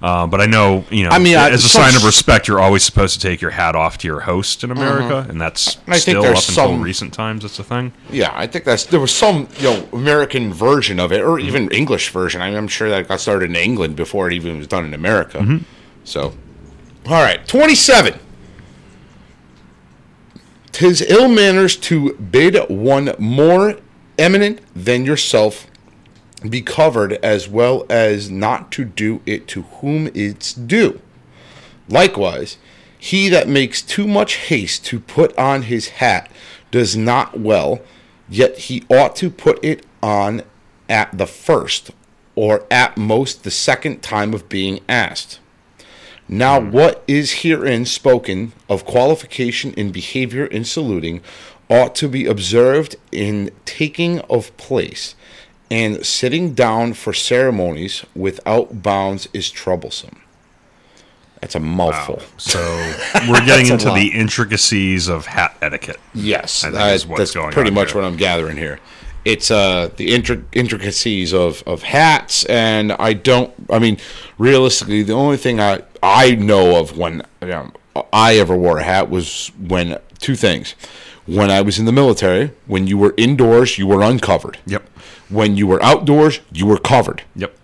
Uh, but I know you know. I mean, as I, a sign of respect, you're always supposed to take your hat off to your host in America, uh-huh. and that's and I still think up some, until recent times. That's a thing. Yeah, I think that's there was some you know American version of it, or mm-hmm. even English version. I mean, I'm sure that got started in England before it even was done in America. Mm-hmm. So, all right, twenty-seven. 'Tis ill manners to bid one more eminent than yourself be covered, as well as not to do it to whom it's due. Likewise, he that makes too much haste to put on his hat does not well, yet he ought to put it on at the first, or at most the second time of being asked. Now what is herein spoken of qualification in behavior in saluting ought to be observed in taking of place, and sitting down for ceremonies without bounds is troublesome. That's a mouthful. Wow. So we're getting into the intricacies of hat etiquette. Yes, I think that is what's that's going pretty on much here. What I'm gathering here. It's uh, the intric- intricacies of, of hats, and I don't. I mean, realistically, the only thing I I know of when you know, I ever wore a hat was when two things. When I was in the military, when you were indoors, you were uncovered. Yep. When you were outdoors, you were covered. Yep.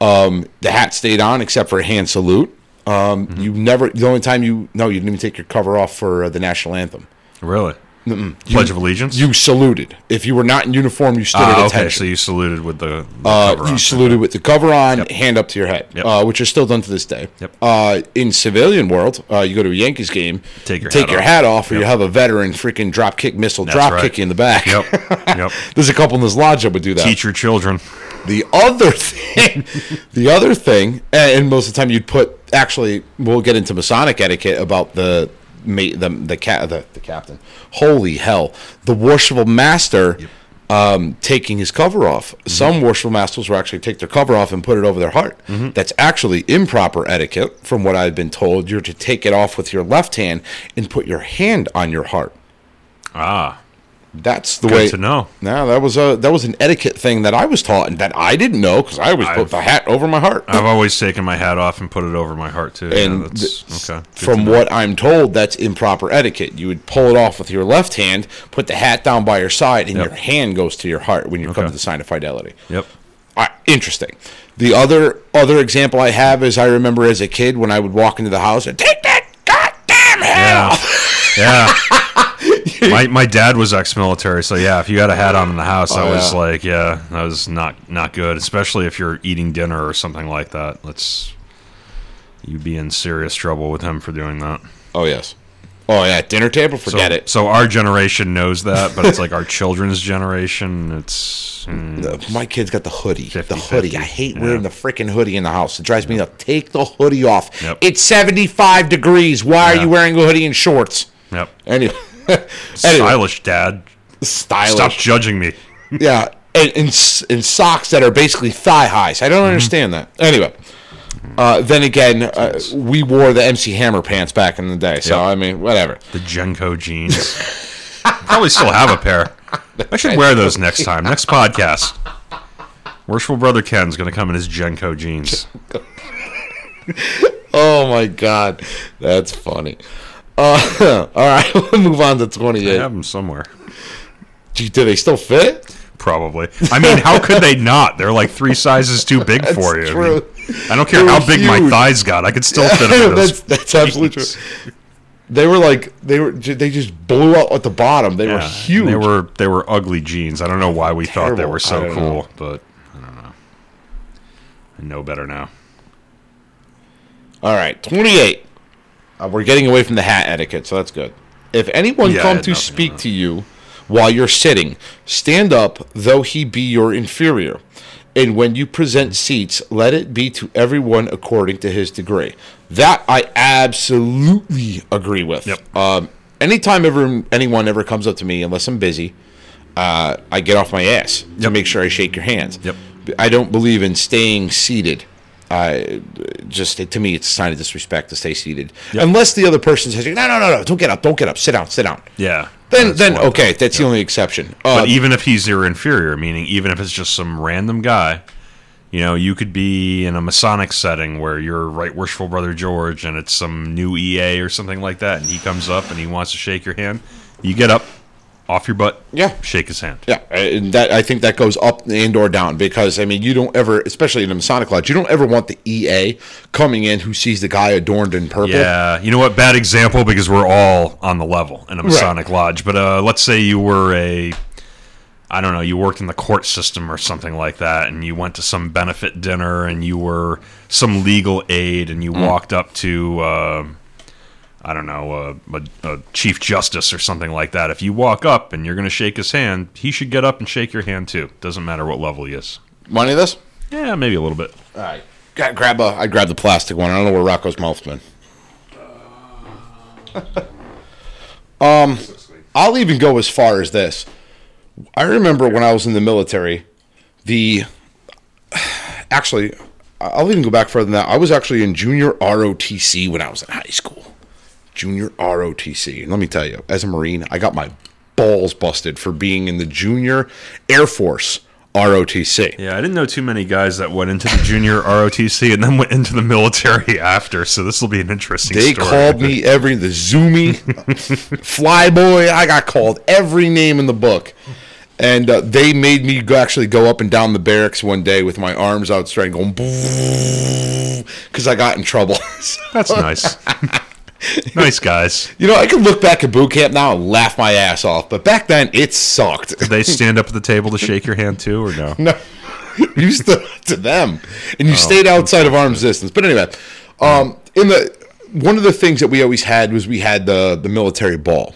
Um, the hat stayed on except for a hand salute. Um, mm-hmm. You never. The only time you no, you didn't even take your cover off for uh, the national anthem. Really? Mm-mm. Pledge you, of Allegiance? You saluted. If you were not in uniform, you stood uh, at attention. Okay, so you saluted with the, the uh, cover on. You saluted with the cover on, yep. hand up to your head, yep. uh, which is still done to this day. Yep. Uh, in civilian world, uh, you go to a Yankees game, take your, take hat, your off. hat off, or yep. you have a veteran freaking drop kick missile, That's drop right. kick you in the back. Yep. Yep. There's a couple in this lodge that would do that. Teach your children. The other thing, the other thing, and most of the time you'd put, actually, we'll get into Masonic etiquette about the, Mate, the the cat the, the captain, holy hell, the worshipful master, yep. um, taking his cover off. Mm-hmm. Some worshipful masters will actually take their cover off and put it over their heart. Mm-hmm. That's actually improper etiquette, from what I've been told. You're to take it off with your left hand and put your hand on your heart. Ah, that's the Good way to know. No, that was a that was an etiquette thing that I was taught and that I didn't know because I always I've, put the hat over my heart. I've always taken my hat off and put it over my heart too. And yeah, that's, okay. From what I'm told, that's improper etiquette. You would pull it off with your left hand, put the hat down by your side, and yep. your hand goes to your heart when you okay. come to the sign of fidelity. Yep. All right, interesting. The other other example I have is I remember as a kid when I would walk into the house and take that goddamn hat off. Yeah. yeah. My my dad was ex-military, so yeah, if you had a hat on in the house, I oh, was yeah. like, yeah, that was not, not good, especially if you're eating dinner or something like that. Let's you'd be in serious trouble with him for doing that. Oh, yes. Oh, yeah, dinner table, forget so, it. So our generation knows that, but it's like our children's generation. It's mm, my kid's got the hoodie. fifty, the hoodie. fifty. I hate yeah. wearing the freaking hoodie in the house. It drives me up. Take the hoodie off. Yep. It's seventy-five degrees. Why yeah. are you wearing a hoodie and shorts? Yep. Anyway. Anyway, stylish dad stylish stop judging me. Yeah, and in socks that are basically thigh highs. I don't mm-hmm. understand that. Anyway, uh then again, uh, we wore the M C Hammer pants back in the day, so yep. I mean, whatever. The Jenko jeans. Probably still have a pair. I should wear those next time, next podcast. Worshipful Brother Ken's gonna come in his Jenko jeans. Oh my god, that's funny. Uh, all right, we'll move on to twenty-eight. I have them somewhere. Do they still fit? Probably. I mean, how could they not? They're like three sizes too big for you. True. I mean, I don't care how big huge. my thighs got. I could still fit them. That's, that's absolutely true. They were like they were. They just blew out at the bottom. They yeah, were huge. They were they were ugly jeans. I don't know why we Terrible. thought they were so cool, know. but I don't know. I know better now. All right, twenty-eight. Uh, we're getting away from the hat etiquette, so that's good. If anyone yeah, come to speak to you while you're sitting, stand up, though he be your inferior. And when you present seats, let it be to everyone according to his degree. That I absolutely agree with. Yep. Um, anytime ever, anyone ever comes up to me, unless I'm busy, uh, I get off my ass yep. to make sure I shake your hands. Yep. I don't believe in staying seated. Uh, just to me, it's a sign of disrespect to stay seated, yep. unless the other person says, "No, no, no, no, don't get up, don't get up, sit down, sit down." Yeah. Then, then okay, that's yeah. the only exception. Uh, but even if he's your inferior, meaning even if it's just some random guy, you know, you could be in a Masonic setting where you're Right Worshipful Brother George, and it's some new E A or something like that, and he comes up and he wants to shake your hand, you get up. Off your butt, yeah. Shake his hand, yeah. And that I think that goes up and or down because I mean you don't ever, especially in a Masonic lodge, you don't ever want the E A coming in who sees the guy adorned in purple. Yeah, you know what? Bad example because we're all on the level in a Masonic right. lodge. But uh, let's say you were a, I don't know, you worked in the court system or something like that, and you went to some benefit dinner, and you were some legal aid, and you mm. walked up to. Uh, I don't know, a, a, a chief justice or something like that. If you walk up and you're going to shake his hand, he should get up and shake your hand too. Doesn't matter what level he is. Want any of this? Yeah, maybe a little bit. All right, Got, grab a. I grabbed the plastic one. I don't know where Rocco's mouth's been. um, I'll even go as far as this. I remember when I was in the military, the actually, I'll even go back further than that. I was actually in junior R O T C when I was in high school. Junior R O T C. And let me tell you, as a Marine, I got my balls busted for being in the Junior Air Force R O T C. Yeah, I didn't know too many guys that went into the Junior R O T C and then went into the military after, so this will be an interesting they story. They called me every, the Zoomy, Flyboy, I got called every name in the book. And uh, they made me go, actually go up and down the barracks one day with my arms outstretched going, because I got in trouble. That's nice. Nice guys. You know, I can look back at boot camp now and laugh my ass off, but back then it sucked. Did they stand up at the table to shake your hand too, or no? No. You stood to them, and you oh, stayed outside of arm's distance. But anyway, um, in the one of the things that we always had was we had the the military ball.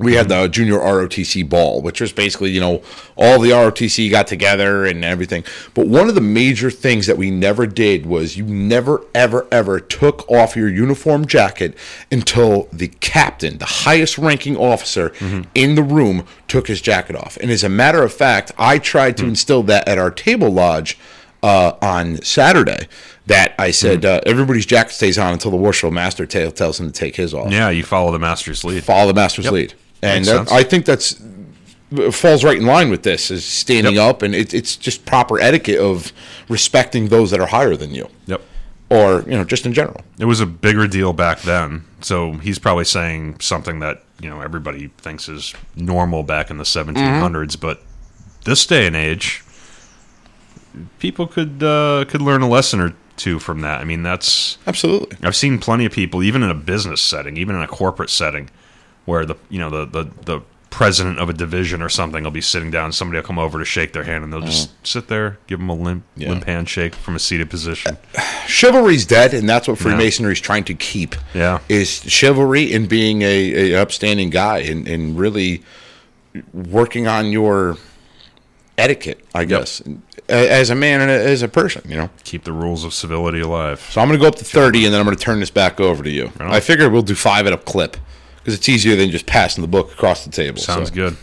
We had the junior R O T C ball, which was basically, you know, all the R O T C got together and everything. But one of the major things that we never did was you never, ever, ever took off your uniform jacket until the captain, the highest ranking officer mm-hmm. in the room, took his jacket off. And as a matter of fact, I tried to mm-hmm. instill that at our table lodge uh, on Saturday. That I said, mm-hmm. uh, everybody's jacket stays on until the Warship Master t- tells him to take his off. Yeah, you follow the master's lead. Follow the master's yep. lead. And that, I think that's falls right in line with this, is standing yep. up, and it, it's just proper etiquette of respecting those that are higher than you. Yep. Or, you know, just in general. It was a bigger deal back then, so he's probably saying something that, you know, everybody thinks is normal back in the seventeen hundreds, mm-hmm. but this day and age, people could uh, could learn a lesson or two from that. I mean, that's... Absolutely. I've seen plenty of people, even in a business setting, even in a corporate setting, where the you know the, the, the president of a division or something will be sitting down, and somebody will come over to shake their hand, and they'll just mm. sit there, give them a limp, yeah. limp handshake from a seated position. Chivalry's dead, and that's what Freemasonry's yeah. trying to keep. Yeah, is chivalry and being a, a upstanding guy and, and really working on your etiquette, I guess, yep. as a man and as a person, you know. Keep the rules of civility alive. So I'm going to go up to thirty, and then I'm going to turn this back over to you. Right. I figure we'll do five at a clip. Because it's easier than just passing the book across the table. Sounds so. good.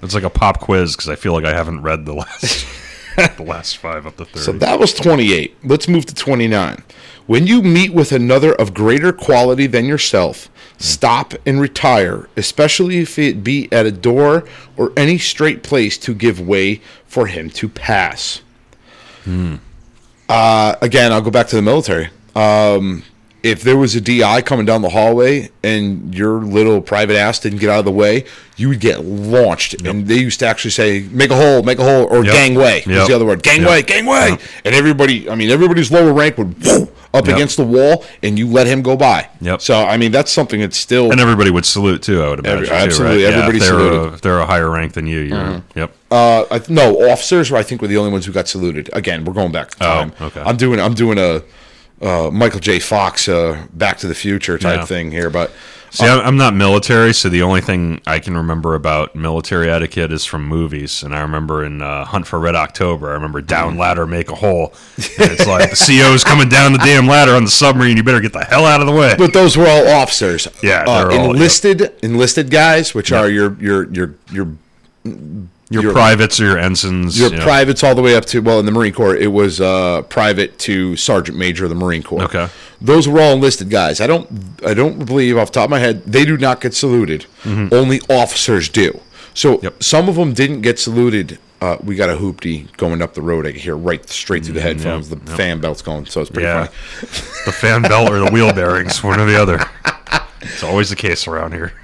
It's like a pop quiz because I feel like I haven't read the last the last five up to thirty. So that was twenty-eight. Let's move to twenty-nine. When you meet with another of greater quality than yourself, stop and retire, especially if it be at a door or any straight place to give way for him to pass. Hmm. Uh, again, I'll go back to the military. Um... If there was a D I coming down the hallway and your little private ass didn't get out of the way, you would get launched. Yep. And they used to actually say, make a hole, make a hole, or yep. gangway. Yep. was the other word. Gangway, yep. gangway. Yep. And everybody, I mean, everybody's lower rank would whoop, up yep. against the wall, and you let him go by. Yep. So, I mean, that's something that's still... And everybody would salute, too, I would imagine. Every, absolutely. Too, right? Everybody yeah, if saluted. A, if they're a higher rank than you, you're... Mm-hmm. Yep. Uh, I, no, officers, I think, were the only ones who got saluted. Again, we're going back to time. Oh, okay. I'm doing, I'm doing a... Uh, Michael J. Fox, uh, Back to the Future type yeah. thing here, but um, see, I'm not military, so the only thing I can remember about military etiquette is from movies. And I remember in uh, Hunt for Red October, I remember down ladder, make a hole. And it's like the C O's coming down the damn ladder on the submarine. You better get the hell out of the way. But those were all officers, yeah, uh, enlisted all, yep. enlisted guys, which yep. are your your your your. Your, your privates or your ensigns. Your you know. privates all the way up to, well, in the Marine Corps, it was uh, private to sergeant major of the Marine Corps. Okay. Those were all enlisted guys. I don't I don't believe, off the top of my head, they do not get saluted. Mm-hmm. Only officers do. So yep. some of them didn't get saluted. Uh, we got a hoopty going up the road. I can hear right straight through the headphones. Yep. The yep. fan belt's going, so it's pretty yeah. funny. The fan belt or the wheel bearings, one or the other. It's always the case around here.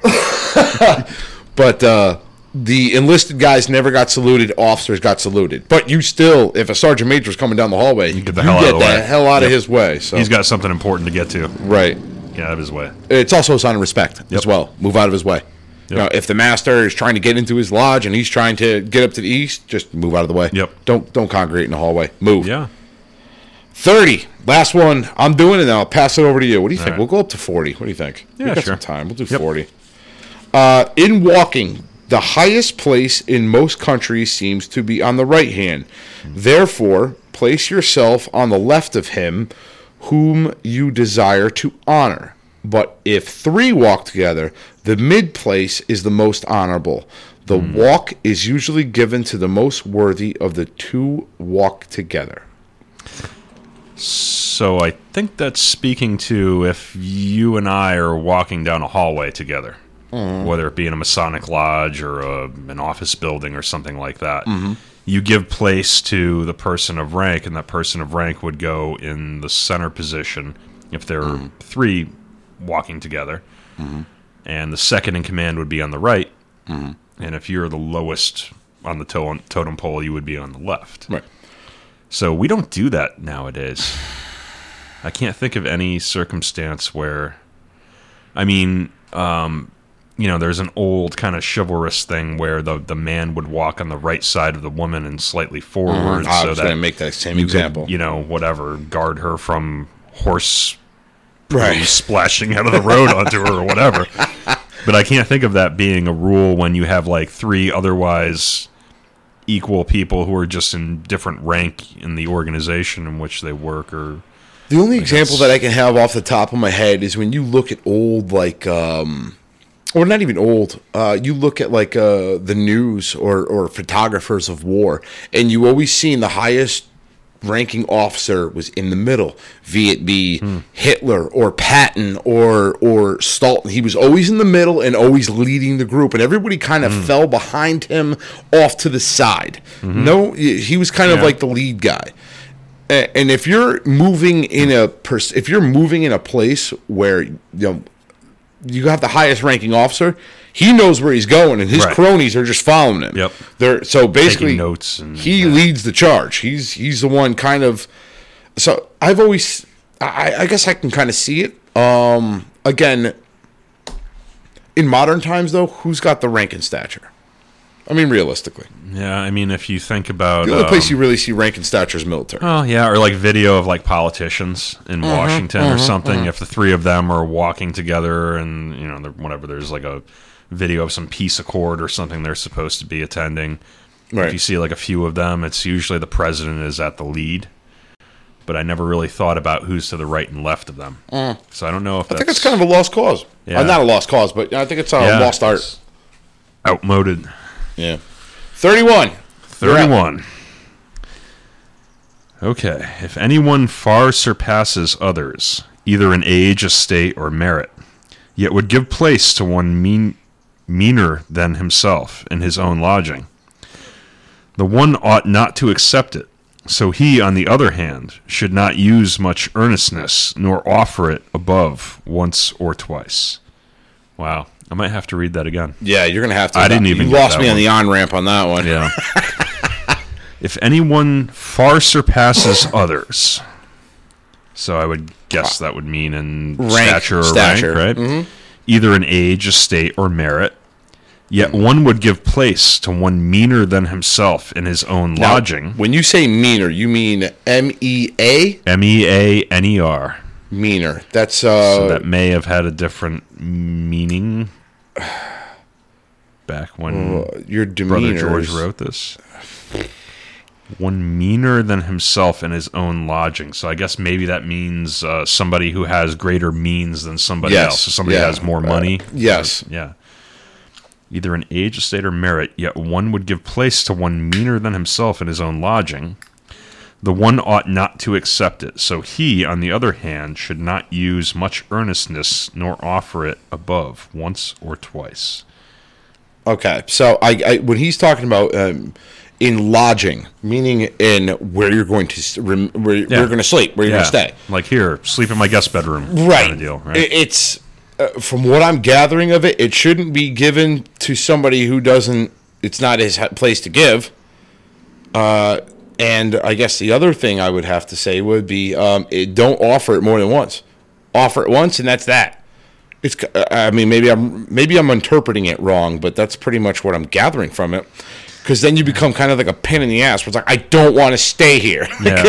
But... Uh, the enlisted guys never got saluted. Officers got saluted. But you still, if a sergeant major is coming down the hallway, you get the, you hell, get out the, the hell out yep. of his way. So. He's got something important to get to. Right. Get out of his way. It's also a sign of respect yep. as well. Move out of his way. Yep. You know, if the master is trying to get into his lodge and he's trying to get up to the east, just move out of the way. Yep. Don't don't congregate in the hallway. Move. Yeah. thirty. Last one. I'm doing it now. I'll pass it over to you. What do you All think? Right. We'll go up to forty. What do you think? Yeah, We've got sure. some time. We'll do yep. forty. Uh, in walking... The highest place in most countries seems to be on the right hand. Therefore, place yourself on the left of him whom you desire to honor. But if three walk together, the mid place is the most honorable. The mm. walk is usually given to the most worthy of the two walk together. So I think that's speaking to if you and I are walking down a hallway together. Whether it be in a Masonic lodge or a, an office building or something like that, mm-hmm. you give place to the person of rank, and that person of rank would go in the center position if there mm-hmm. were three walking together. Mm-hmm. And the second in command would be on the right. Mm-hmm. And if you're the lowest on the to- totem pole, you would be on the left. Right. So we don't do that nowadays. I can't think of any circumstance where... I mean, um, you know, there's an old kind of chivalrous thing where the, the man would walk on the right side of the woman and slightly forward. Mm-hmm. So that I make that same you example. Could, you know, whatever, guard her from horse right. splashing out of the road onto her or whatever. But I can't think of that being a rule when you have like three otherwise equal people who are just in different rank in the organization in which they work. Or the only example that I can have off the top of my head is when you look at old, like, um, or not even old, uh, you look at like uh, the news or, or photographers of war, and you always seen the highest ranking officer was in the middle, be it be hmm. Hitler or Patton or or Stalton. He was always in the middle and always leading the group, and everybody kind of hmm. fell behind him off to the side. Mm-hmm. No, he was kind yeah. of like the lead guy. And if you're moving in a pers- if you're moving in a place where you know you have the highest ranking officer, he knows where he's going, and his right. cronies are just following him. Yep. They're so basically taking notes and, he yeah. leads the charge. He's he's the one kind of. So I've always, I, I guess I can kind of see it. Um, again, in modern times though, who's got the rank and stature? I mean, realistically. Yeah, I mean, if you think about... The only um, place you really see rank and stature is military. Oh, yeah, or like video of like politicians in mm-hmm, Washington mm-hmm, or something. Mm-hmm. If the three of them are walking together and, you know, whenever there's like a video of some peace accord or something they're supposed to be attending. Right. If you see like a few of them, it's usually the president is at the lead. But I never really thought about who's to the right and left of them. Mm. So I don't know if that's... I think it's kind of a lost cause. Yeah. Uh, not a lost cause, but I think it's a yeah, lost art. Outmoded. Yeah. thirty-one. thirty-one. Okay. If anyone far surpasses others, either in age, estate, or merit, yet would give place to one mean, meaner than himself in his own lodging, the one ought not to accept it, so he, on the other hand, should not use much earnestness, nor offer it above once or twice. Wow. I might have to read that again. Yeah, you're going to have to. I didn't even. You lost me on the on-ramp on that one. Yeah. If anyone far surpasses others, so I would guess that would mean in rank, stature or stature. Rank, right? Mm-hmm. Either in age, estate, or merit. Yet one would give place to one meaner than himself in his own now, lodging. When you say meaner, you mean M E A? M E A N E R. Meaner. That's uh, so that may have had a different meaning back when uh, your Brother George is... wrote this. One meaner than himself in his own lodging. So I guess maybe that means uh, somebody who has greater means than somebody yes. else. So somebody yeah. has more money. Uh, yes. So, yeah. Either in age, estate, or merit, yet one would give place to one meaner than himself in his own lodging. The one ought not to accept it, so he, on the other hand, should not use much earnestness, nor offer it above once or twice. Okay, so I, I when he's talking about um, in lodging, meaning in where you're going to where, where yeah. you're going to sleep, where you're yeah. going to stay, like here, sleep in my guest bedroom, right? Kind of deal, right? It's uh, from what I'm gathering of it, it shouldn't be given to somebody who doesn't. It's not his place to give. Uh. And I guess the other thing I would have to say would be um, it, don't offer it more than once. Offer it once, and that's that. It's. I mean, maybe I'm maybe I'm interpreting it wrong, but that's pretty much what I'm gathering from it. Because then you become kind of like a pin in the ass, where it's like, I don't want to stay here. Yeah.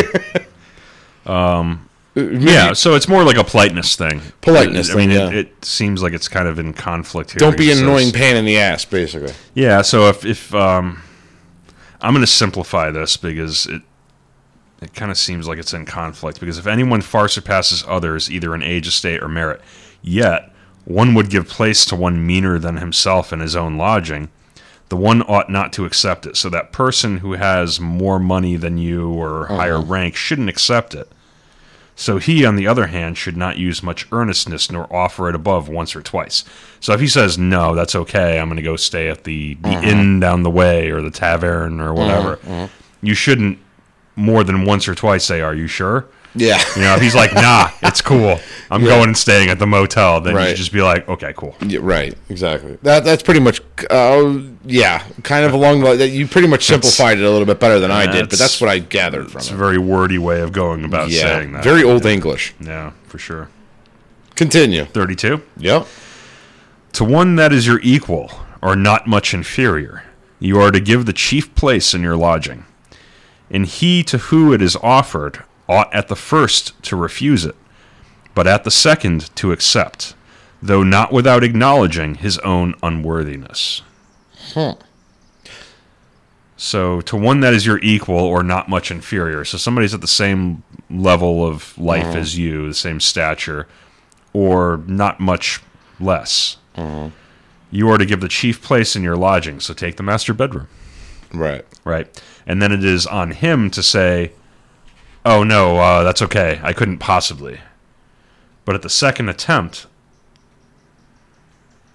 um, yeah, so it's more like a politeness thing. Politeness I, I mean, thing, yeah. it, it seems like it's kind of in conflict here. Don't be an annoying pain in the ass, basically. Yeah, so if... if um, I'm going to simplify this because it it kind of seems like it's in conflict. Because if anyone far surpasses others, either in age, estate, or merit, yet one would give place to one meaner than himself in his own lodging, the one ought not to accept it. So that person who has more money than you or higher mm-hmm. rank shouldn't accept it. So he, on the other hand, should not use much earnestness nor offer it above once or twice. So if he says, no, that's okay, I'm going to go stay at the, the mm-hmm. inn down the way or the tavern or whatever, mm-hmm. you shouldn't more than once or twice say, are you sure? Yeah. You know, if he's like, nah, it's cool, I'm yeah. going and staying at the motel, then right. you just be like, okay, cool. Yeah, right, exactly. That That's pretty much, uh, yeah, kind of along the line. You pretty much simplified it a little bit better than yeah, I did, but that's what I gathered from it. It's a very wordy way of going about yeah, saying that. Very old yeah. English. Yeah, for sure. Continue. thirty-two. Yep. To one that is your equal or not much inferior, you are to give the chief place in your lodging. And he to whom it is offered ought at the first to refuse it, but at the second to accept, though not without acknowledging his own unworthiness. Huh. So, to one that is your equal or not much inferior. So, somebody's at the same level of life mm-hmm. as you, the same stature, or not much less. Mm-hmm. You are to give the chief place in your lodging, so take the master bedroom. Right. Right. And then it is on him to say, oh, no, uh, that's okay. I couldn't possibly. But at the second attempt,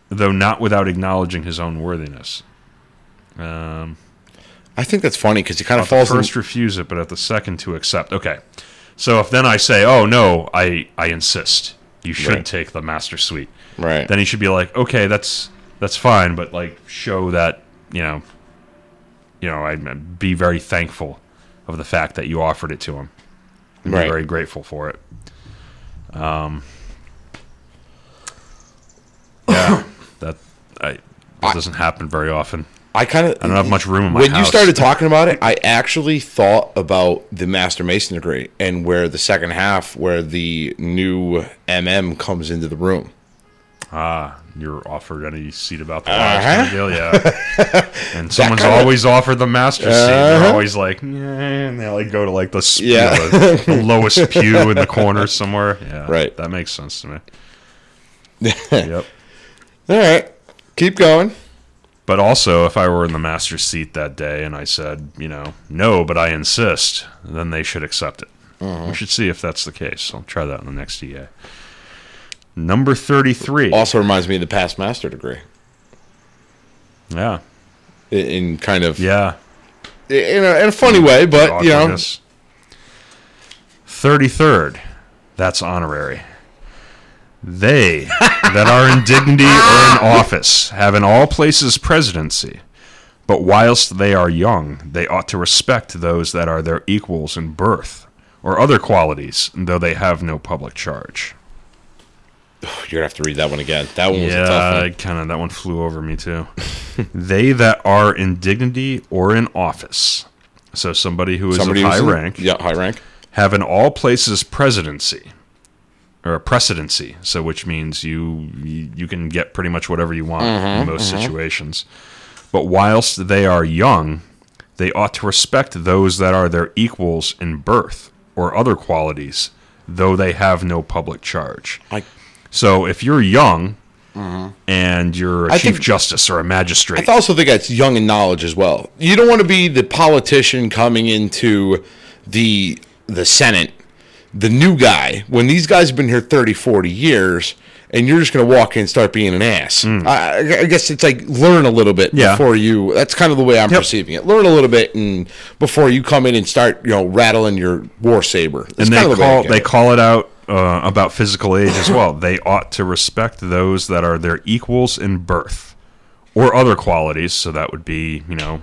though not without acknowledging his own worthiness. Um... I think that's funny because he kind of falls. At the first, in... refuse it, but at the second, to accept. Okay, so if then I say, "Oh no, I, I insist. You should right. take the master suite." Right. Then he should be like, "Okay, that's that's fine, but like show that you know, you know, I'd be very thankful of the fact that you offered it to him. I'm right. very grateful for it." Um. Yeah, that I that I... doesn't happen very often. I kind of I don't have much room in my when house. When you started talking about it, I actually thought about the Master Mason degree and where the second half, where the new M M comes into the room. Ah, you're offered any seat about the lodge, uh-huh. yeah. And someone's kinda... always offered the master uh-huh. seat. And they're always like, yeah, and they like go to like the, sp- yeah. you know, the, the lowest pew in the corner somewhere. Yeah, right. That makes sense to me. Yep. All right, keep going. But also, if I were in the master's seat that day and I said, you know, no, but I insist, then they should accept it. Uh-huh. We should see if that's the case. I'll try that in the next E A. Number thirty-three. Also reminds me of the past master degree. Yeah. In kind of... Yeah. In a, in a funny way, but, you know. thirty-third. That's honorary. They that are in dignity or in office have in all places presidency, but whilst they are young, they ought to respect those that are their equals in birth or other qualities, though they have no public charge. You're going to have to read that one again. That one yeah, was a tough one. Kind of, that one flew over me too. They that are in dignity or in office, so somebody who is somebody of high in, rank, yeah, high rank, have in all places presidency. Or a precedency, so which means you, you you can get pretty much whatever you want mm-hmm, in most mm-hmm. situations. But whilst they are young, they ought to respect those that are their equals in birth or other qualities, though they have no public charge. I, so if you're young mm-hmm. and you're a I chief think, justice or a magistrate... I also think that's young in knowledge as well. You don't want to be the politician coming into the the Senate... The new guy, when these guys have been here thirty, forty years, and you're just going to walk in and start being an ass. Mm. I, I guess it's like learn a little bit yeah. before you. That's kind of the way I'm yep. perceiving it. Learn a little bit and before you come in and start, you know, rattling your war saber. That's and they kind of call the they it. call it out uh, about physical age as well. They ought to respect those that are their equals in birth or other qualities. So that would be, you know,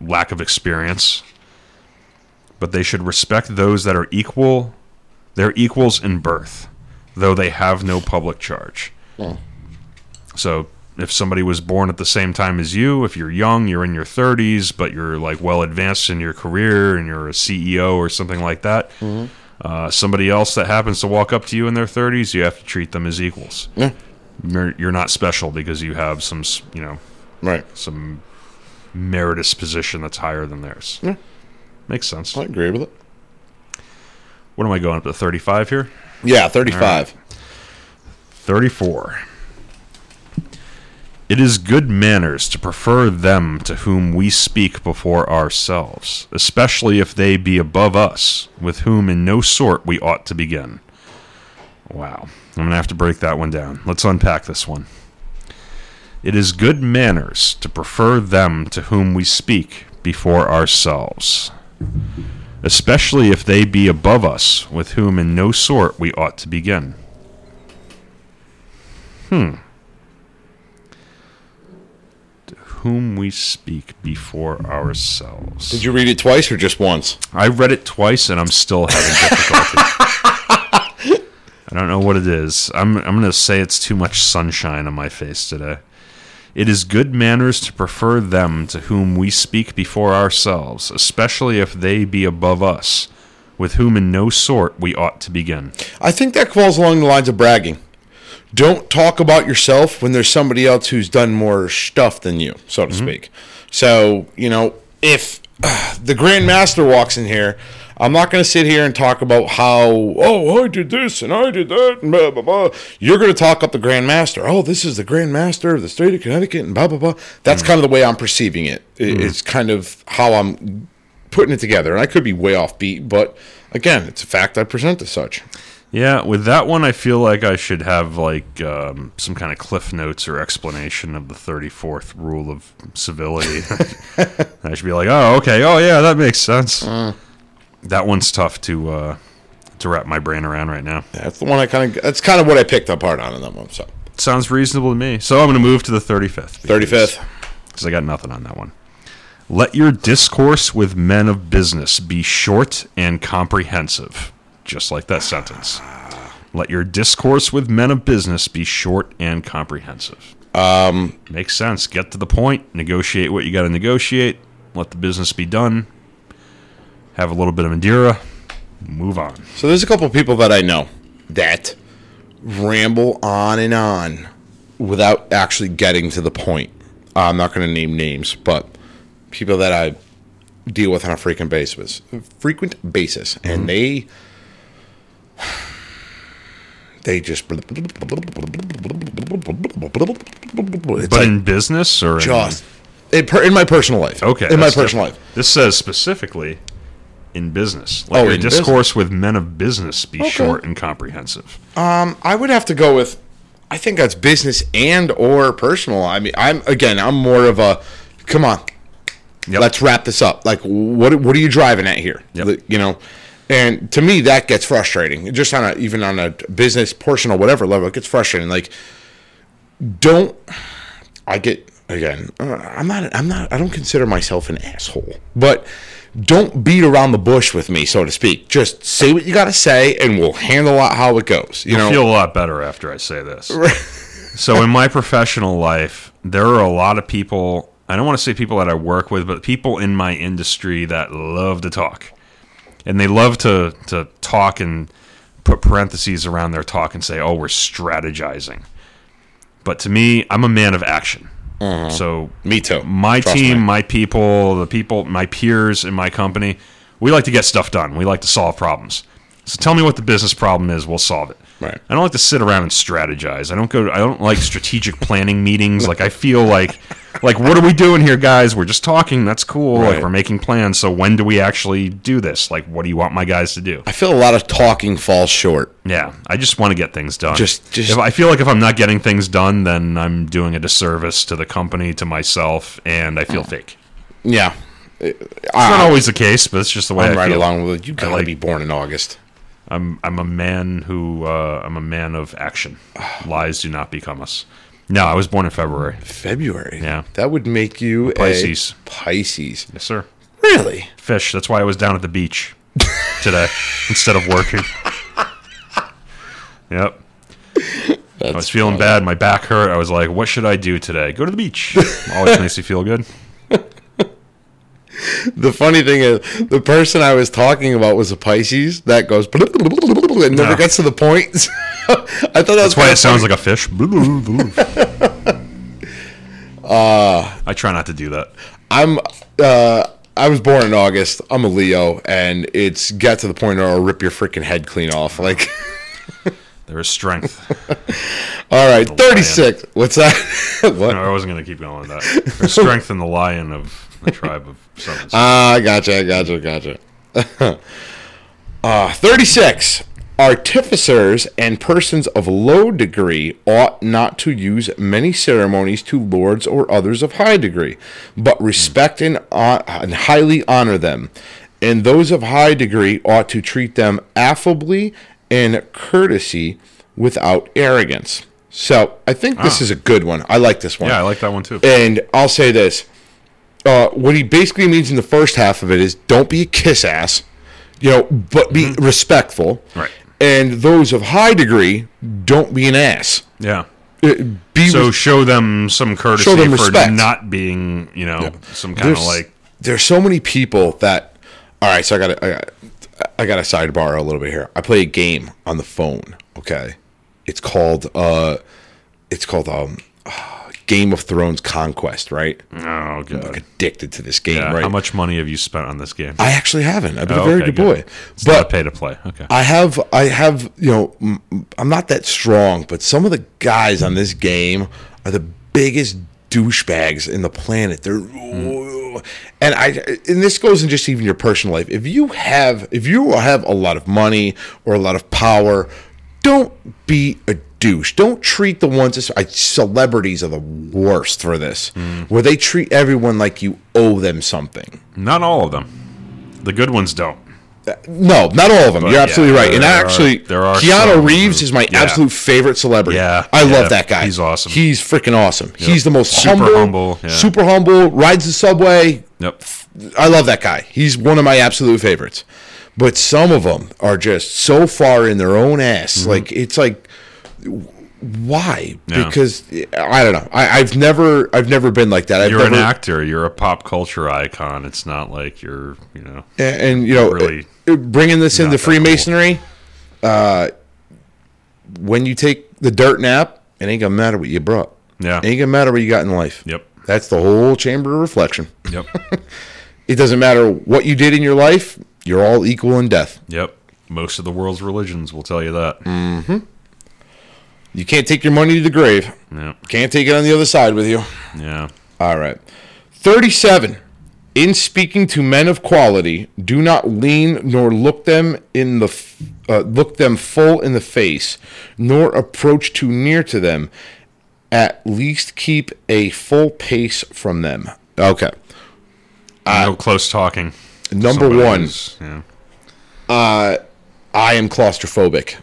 lack of experience. But they should respect those that are equal, their equals in birth, though they have no public charge. Yeah. So if somebody was born at the same time as you, if you're young, you're in your thirties, but you're like well advanced in your career and you're a C E O or something like that, mm-hmm. uh, somebody else that happens to walk up to you in their thirties, you have to treat them as equals. Yeah. You're, you're not special because you have some, you know, right. some meritorious position that's higher than theirs. Yeah. Makes sense. I agree with it. What am I going up to, thirty-five here? Yeah, thirty-five. Right. thirty-four. It is good manners to prefer them to whom we speak before ourselves, especially if they be above us, with whom in no sort we ought to begin. Wow. I'm going to have to break that one down. Let's unpack this one. It is good manners to prefer them to whom we speak before ourselves, especially if they be above us, with whom in no sort we ought to begin. Hmm. To whom we speak before ourselves. Did you read it twice or just once? I read it twice and I'm still having difficulty. I don't know what it is. I'm I'm going to say it's too much sunshine on my face today. It is good manners to prefer them to whom we speak before ourselves, especially if they be above us, with whom in no sort we ought to begin. I think that falls along the lines of bragging. Don't talk about yourself when there's somebody else who's done more stuff than you, so to mm-hmm. speak. So, you know, if uh, the Grand Master walks in here, I'm not going to sit here and talk about how, oh, I did this and I did that and blah, blah, blah. You're going to talk up the Grand Master. Oh, this is the Grand Master of the state of Connecticut and blah, blah, blah. That's mm. kind of the way I'm perceiving it. it mm. It's kind of how I'm putting it together. And I could be way off beat, but again, it's a fact I present as such. Yeah, with that one, I feel like I should have like um, some kind of cliff notes or explanation of the thirty-fourth rule of civility. I should be like, oh, okay. Oh, yeah, that makes sense. Mm. That one's tough to uh, to wrap my brain around right now. That's the one I kind of. That's kind of what I picked up hard on in that one. So sounds reasonable to me. So I'm going to move to the thirty-fifth. thirty-fifth, because I got nothing on that one. Let your discourse with men of business be short and comprehensive, just like that sentence. Let your discourse with men of business be short and comprehensive. Um, makes sense. Get to the point. Negotiate what you got to negotiate. Let the business be done. Have a little bit of Madeira, move on. So there's a couple of people that I know that ramble on and on without actually getting to the point. Uh, I'm not going to name names, but people that I deal with on a frequent basis, frequent basis, mm-hmm. and they they just. But like in business or just in, in my personal life? Okay, in my personal life. This says specifically. In business. Let oh, your discourse business. With men of business be okay. short and comprehensive. Um, I would have to go with, I think that's business and or personal. I mean, I'm again, I'm more of a, come on, yep. let's wrap this up. Like, what what are you driving at here? Yep. You know, and to me, that gets frustrating. Just on a, even on a business, personal, whatever level, it gets frustrating. Like, don't, I get, again, uh, I'm not, I'm not, I don't consider myself an asshole, but don't beat around the bush with me, so to speak. Just say what you got to say, and we'll handle out how it goes. You know? I feel a lot better after I say this. So in my professional life, there are a lot of people, I don't want to say people that I work with, but people in my industry that love to talk. And they love to, to talk and put parentheses around their talk and say, oh, we're strategizing. But to me, I'm a man of action. Uh-huh. So me too. My Trust team, me. my people, the people, my peers in my company, we like to get stuff done. We like to solve problems. So tell me what the business problem is, we'll solve it. Right. I don't like to sit around and strategize. I don't go. I don't like strategic planning meetings. Like I feel like, like what are we doing here, guys? We're just talking. That's cool. Right. Like we're making plans. So when do we actually do this? Like what do you want my guys to do? I feel a lot of talking falls short. Yeah, I just want to get things done. Just, just. If I feel like if I'm not getting things done, then I'm doing a disservice to the company, to myself, and I feel mm. fake. Yeah, it's I, not always the case, but it's just the way I'm I right feel. Along with you. Gotta like, be born in August. I'm I'm a man who uh, I'm a man of action. Lies do not become us. No, I was born in February. February. Yeah, that would make you a Pisces. A Pisces. Yes, sir. Really? Fish. That's why I was down at the beach today instead of working. Yep. That's I was feeling funny. Bad. My back hurt. I was like, "What should I do today? Go to the beach." Always makes you feel good. The funny thing is, the person I was talking about was a Pisces that goes and never no. gets to the point. So I thought that that's was why it funny. Sounds like a fish. uh, I try not to do that. I'm. Uh, I was born in August. I'm a Leo, and it's get to the point or I'll rip your freaking head clean off. Like there is strength. All right, thirty-six. Lion. What's that? What? No, I wasn't gonna keep going with that. There's strength in the lion of. The tribe of something. Ah, uh, gotcha, gotcha, gotcha. uh, thirty-six. Artificers and persons of low degree ought not to use many ceremonies to lords or others of high degree, but respect and, uh, and highly honor them. And those of high degree ought to treat them affably and courtesy without arrogance. So I think this ah. is a good one. I like this one. Yeah, I like that one too. And I'll say this. Uh, what he basically means in the first half of it is don't be a kiss ass, you know, but be mm-hmm. respectful. Right. and those of high degree, don't be an ass. Yeah. Be so res- show them some courtesy show them for not being, you know, yeah. some kind there's, of like. There's so many people that. All right, so I got I I got a sidebar a little bit here. I play a game on the phone. Okay, it's called uh, it's called um, uh, Game of Thrones Conquest, right? Oh, good. I'm like addicted to this game, yeah, right? How much money have you spent on this game? I actually haven't. I've been oh, a very okay, good, good boy. It's but not pay to play. Okay. I have, I have, you know, I'm not that strong, but some of the guys on this game are the biggest douchebags in the planet. They're, mm. and I, and this goes in just even your personal life. If you have, if you have a lot of money or a lot of power, don't be a douche. Don't treat the ones as, I, celebrities are the worst for this, mm. where they treat everyone like you owe them something. Not all of them. The good ones don't. Uh, no, not all of them. But You're absolutely yeah, right. And actually, are, there are Keanu Reeves who, is my yeah. absolute favorite celebrity. Yeah, I yeah, love that guy. He's awesome. He's freaking awesome. Yep. He's the most super humble, humble yeah. super humble, rides the subway. Yep. I love that guy. He's one of my absolute favorites. But some of them are just so far in their own ass. Mm-hmm. Like, it's like, why? Yeah. Because I don't know. I, I've never, I've never been like that. I've you're never, an actor. You're a pop culture icon. It's not like you're, you know. And, and you know, really bringing this into Freemasonry. Cool. Uh, when you take the dirt nap, it ain't gonna matter what you brought. Yeah, it ain't gonna matter what you got in life. Yep, that's the whole chamber of reflection. Yep, it doesn't matter what you did in your life. You're all equal in death. Yep, most of the world's religions will tell you that. Mm-hmm. You can't take your money to the grave. No. Can't take it on the other side with you. Yeah. All right. thirty-seven. In speaking to men of quality, do not lean nor look them in the uh, look them full in the face, nor approach too near to them. At least keep a full pace from them. Okay. Uh, no close talking. Number Somebody one. Is, yeah. Uh, I am claustrophobic.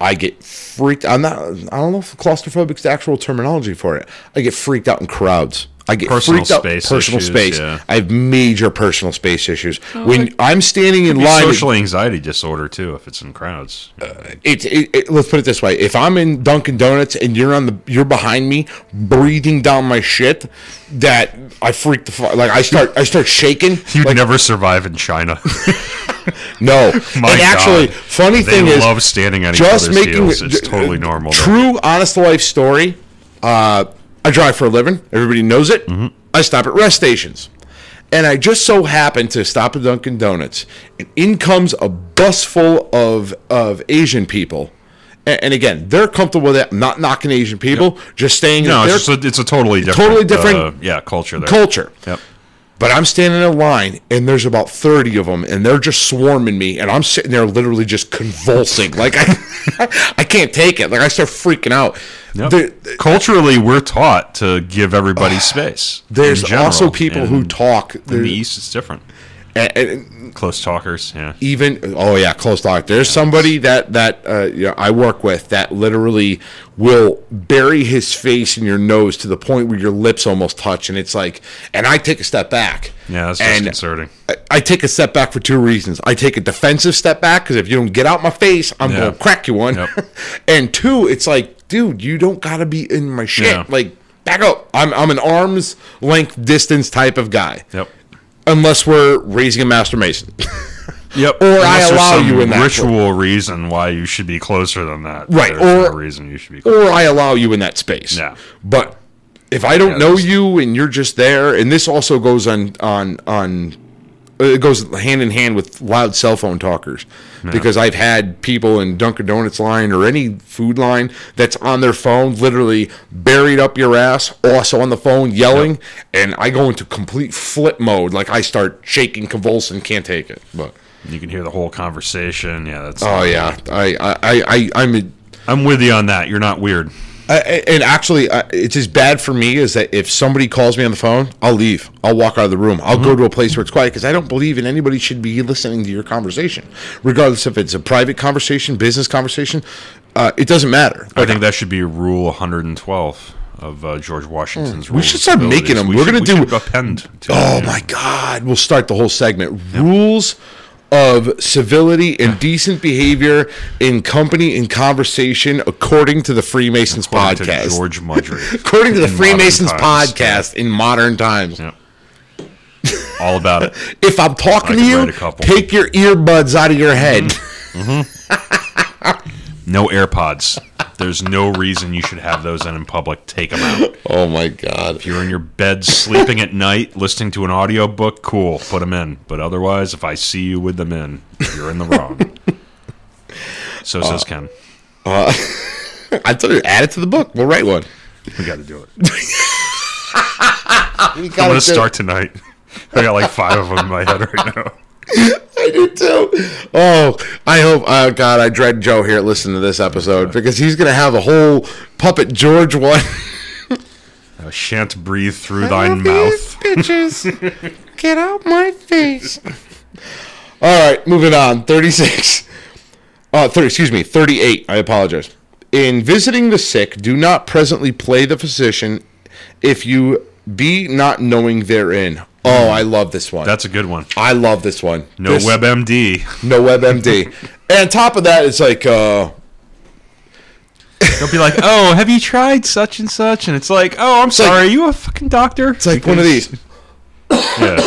I get freaked. I'm not. I don't know if claustrophobic is the actual terminology for it. I get freaked out in crowds. I get personal freaked out. Space personal issues, space. Yeah. I have major personal space issues. Oh, when like, I'm standing in line, social with, anxiety disorder too. If it's in crowds, uh, it, it, it. Let's put it this way: if I'm in Dunkin' Donuts and you're on the, you're behind me, breathing down my shit, that I freak the fuck. Like I start, I start shaking. You'd like, never survive in China. No, My and actually, God. funny they thing is, love standing on each other's heels. It's totally normal. True, though. honest life story. Uh, I drive for a living. Everybody knows it. Mm-hmm. I stop at rest stations, and I just so happened to stop at Dunkin' Donuts, and in comes a bus full of of Asian people. And again, they're comfortable with that. I'm not knocking Asian people. Yep. Just staying. No, it's, just a, it's a totally different, totally different, uh, yeah, culture. There. Culture. Yep. But I'm standing in line, and there's about thirty of them, and they're just swarming me, and I'm sitting there literally just convulsing. Like, I I can't take it. Like, I start freaking out. Yep. They're, they're, Culturally, we're taught to give everybody uh, space. There's general, also people who talk. In the East, it's different. And, and, close talkers, yeah. Even, oh, yeah, close talk. There's yeah. somebody that, that uh, you know, I work with that literally will bury his face in your nose to the point where your lips almost touch, and it's like, and I take a step back. Yeah, that's just concerning. I, I take a step back for two reasons. I take a defensive step back, because if you don't get out my face, I'm yeah. going to crack you one. Yep. And two, it's like, dude, you don't got to be in my shit. Yeah. Like, back up. I'm, I'm an arm's length distance type of guy. Yep. Unless we're raising a Master Mason. Yep. Or Unless I allow you in that ritual place. reason why you should be closer than that. Right. There's or no reason you should be closer. Or I allow you in that space. Yeah. But if I don't yeah, know you and you're just there, and this also goes on on on it goes hand in hand with loud cell phone talkers, yeah. because I've had people in Dunkin' Donuts line or any food line that's on their phone, literally buried up your ass, also on the phone yelling, yep. and I go into complete flip mode. Like I start shaking, convulsing, can't take it. But you can hear the whole conversation. Yeah, that's oh yeah. I I I I'm a, I'm with you on that. You're not weird. I, and actually, uh, it's as bad for me as that if somebody calls me on the phone, I'll leave. I'll walk out of the room. I'll mm-hmm. go to a place where it's quiet because I don't believe in anybody should be listening to your conversation, regardless if it's a private conversation, business conversation. Uh, it doesn't matter. Like, I think that should be Rule one hundred twelve of uh, George Washington's mm, rules. We should start making them. We We're going to do. Append to oh, them, my God. We'll start the whole segment. Yep. Rules of civility and decent behavior in company and conversation, according to the Freemasons according podcast. To George Mudry. According to the Freemasons podcast in modern times. Yep. All about it. If I'm talking to you, take your earbuds out of your head. Mm-hmm. No AirPods. There's no reason you should have those, and in public, take them out. Oh, my God. If you're in your bed sleeping at night, listening to an audiobook, cool, put them in. But otherwise, if I see you with them in, you're in the wrong. So says uh, Ken. Uh, I told you, add it to the book. We'll write one. We got to do it. I'm going to start it. Tonight. I got like five of them in my head right now. I do too. Oh, I hope. Oh, God, I dread Joe here listening to this episode because he's going to have a whole Puppet George one. I shan't breathe through I thine mouth. Bitches, get out my face. All right, moving on. thirty-six. Uh, thirty. Excuse me, thirty-eight. I apologize. In visiting the sick, do not presently play the physician if you be not knowing therein. Oh, I love this one. That's a good one. I love this one. No this, WebMD. No WebMD. And on top of that, it's like... Uh... They'll be like, oh, have you tried such and such? And it's like, oh, I'm it's sorry. Like, are you a fucking doctor? It's like because... one of these. Yeah.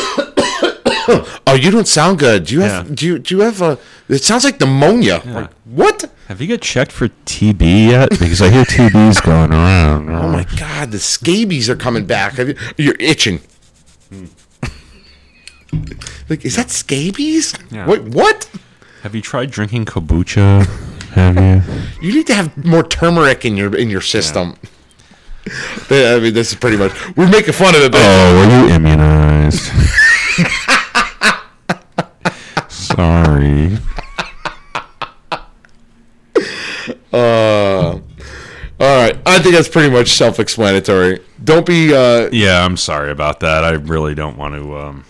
Oh, you don't sound good. Do you have... Yeah. Do you, do you have a... It sounds like pneumonia. Yeah. Like, what? Have you got checked for T B yet? Because I hear T B's going around. Oh, my God. The scabies are coming back. Have you... You're itching. Hmm. Like, is that scabies? Yeah. Wait, what? Have you tried drinking kombucha? Have you? You need to have more turmeric in your in your system. Yeah. I mean, this is pretty much we're making fun of it. But oh, were you immunized? Sorry. Uh. All right, I think that's pretty much self-explanatory. Don't be. Uh... Yeah, I'm sorry about that. I really don't want to. Um...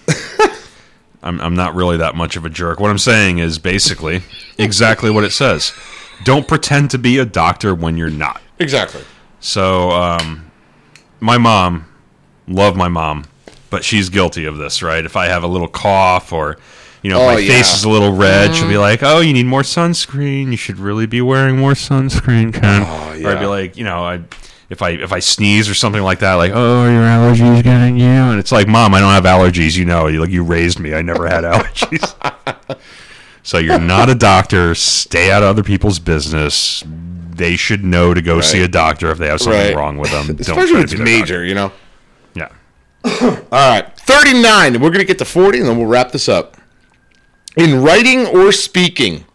I'm, I'm not really that much of a jerk. What I'm saying is basically exactly what it says. Don't pretend to be a doctor when you're not. Exactly. So, um, my mom, love my mom, but she's guilty of this, right? If I have a little cough or. You know, oh, if my yeah. face is a little red, she'll be like, oh, you need more sunscreen. You should really be wearing more sunscreen, Ken. Oh, yeah. Or I'd be like, you know, I, if I if I sneeze or something like that, like, oh, your allergies getting you? And it's like, Mom, I don't have allergies. You know, you, like, you raised me. I never had allergies. So you're not a doctor. Stay out of other people's business. They should know to go right. see a doctor if they have something right. wrong with them. Don't Especially if it's major, doctor. You know? Yeah. All right. thirty-nine. We're going to get to forty, and then we'll wrap this up. In writing or speaking,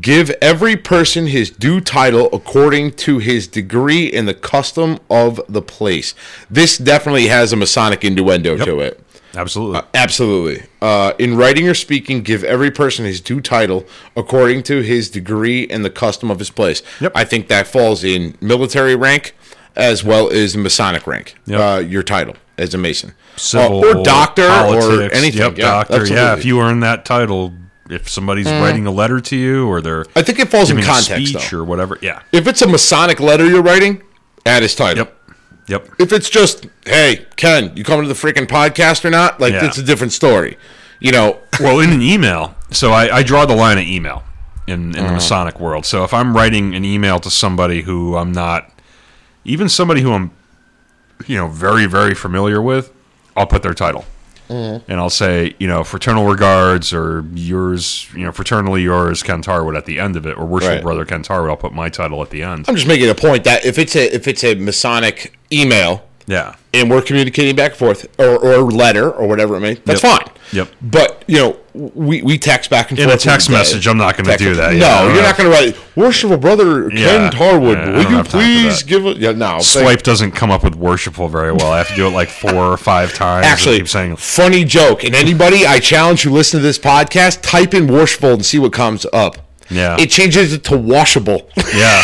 give every person his due title according to his degree and the custom of the place. This definitely has a Masonic innuendo yep. to it. Absolutely. Uh, absolutely. Uh, in writing or speaking, give every person his due title according to his degree and the custom of his place. Yep. I think that falls in military rank as yep. well as Masonic rank, yep. uh, your title. As a Mason. Civil, uh, or doctor politics, or anything. Yep, yeah, doctor. Absolutely. Yeah, if you earn that title, if somebody's mm. writing a letter to you or they're I think it falls in context, speech though. Or whatever. Yeah. If it's a Masonic letter you're writing, add his title. Yep. Yep. If it's just, hey, Ken, you coming to the freaking podcast or not? Like yeah. it's a different story. You know Well, in an email. So I, I draw the line of email in, in mm. the Masonic world. So if I'm writing an email to somebody who I'm not even somebody who I'm you know, very, very familiar with, I'll put their title. Mm. And I'll say, you know, fraternal regards or yours, you know, fraternally yours, Ken Tarwood at the end of it, or worship right. brother Ken Tarwood, I'll put my title at the end. I'm just making a point that if it's a if it's a Masonic email yeah, and we're communicating back and forth or, or letter or whatever it may, that's yep. fine. Yep. But, you know, we, we text back and forth. In a text message, I'm not going to do that. No, yeah, you're know. not going to write, worshipful brother Ken yeah, Tarwood, yeah, will you please give it? Yeah, no. Swipe they, doesn't come up with worshipful very well. I have to do it like four or five times. Actually, keep saying, funny joke. And anybody, I challenge who listen to this podcast, type in worshipful and see what comes up. Yeah. It changes it to washable. Yeah.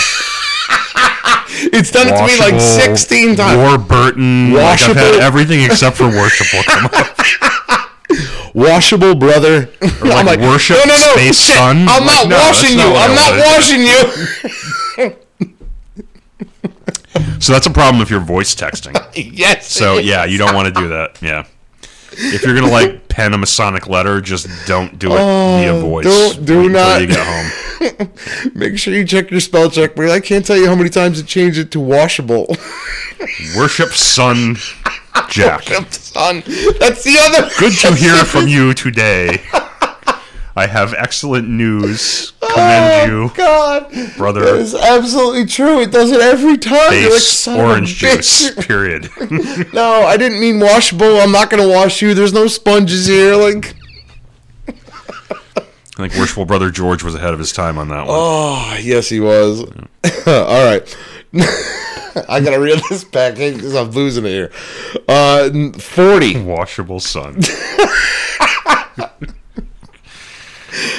It's done washable, it to me like sixteen times. Warburton. Like I've had everything except for worshipful come up. Washable brother. Or like, I'm like worship no, no, no, space shit. Sun. I'm like, not no, washing not you. I'm not washing you. So that's a problem if you're voice texting. Yes. So yeah, you don't want to do that. Yeah. If you're going to like pen a Masonic letter, just don't do it oh, via voice. Don't, do not. You get home. Make sure you check your spell check. But I can't tell you how many times it changed it to washable. Worship Sun Jack. Worship Sun. That's the other. Good to hear from you today. I have excellent news. Commend oh, you, God. Brother. That is absolutely true. It does it every time. Base like, orange juice, period. No, I didn't mean washable. I'm not going to wash you. There's no sponges here. Like, I think Worshipful Brother George was ahead of his time on that one. Oh, yes, he was. Yeah. All right. I got to reel this back in because I'm losing it here. Uh, forty. Washable Sun.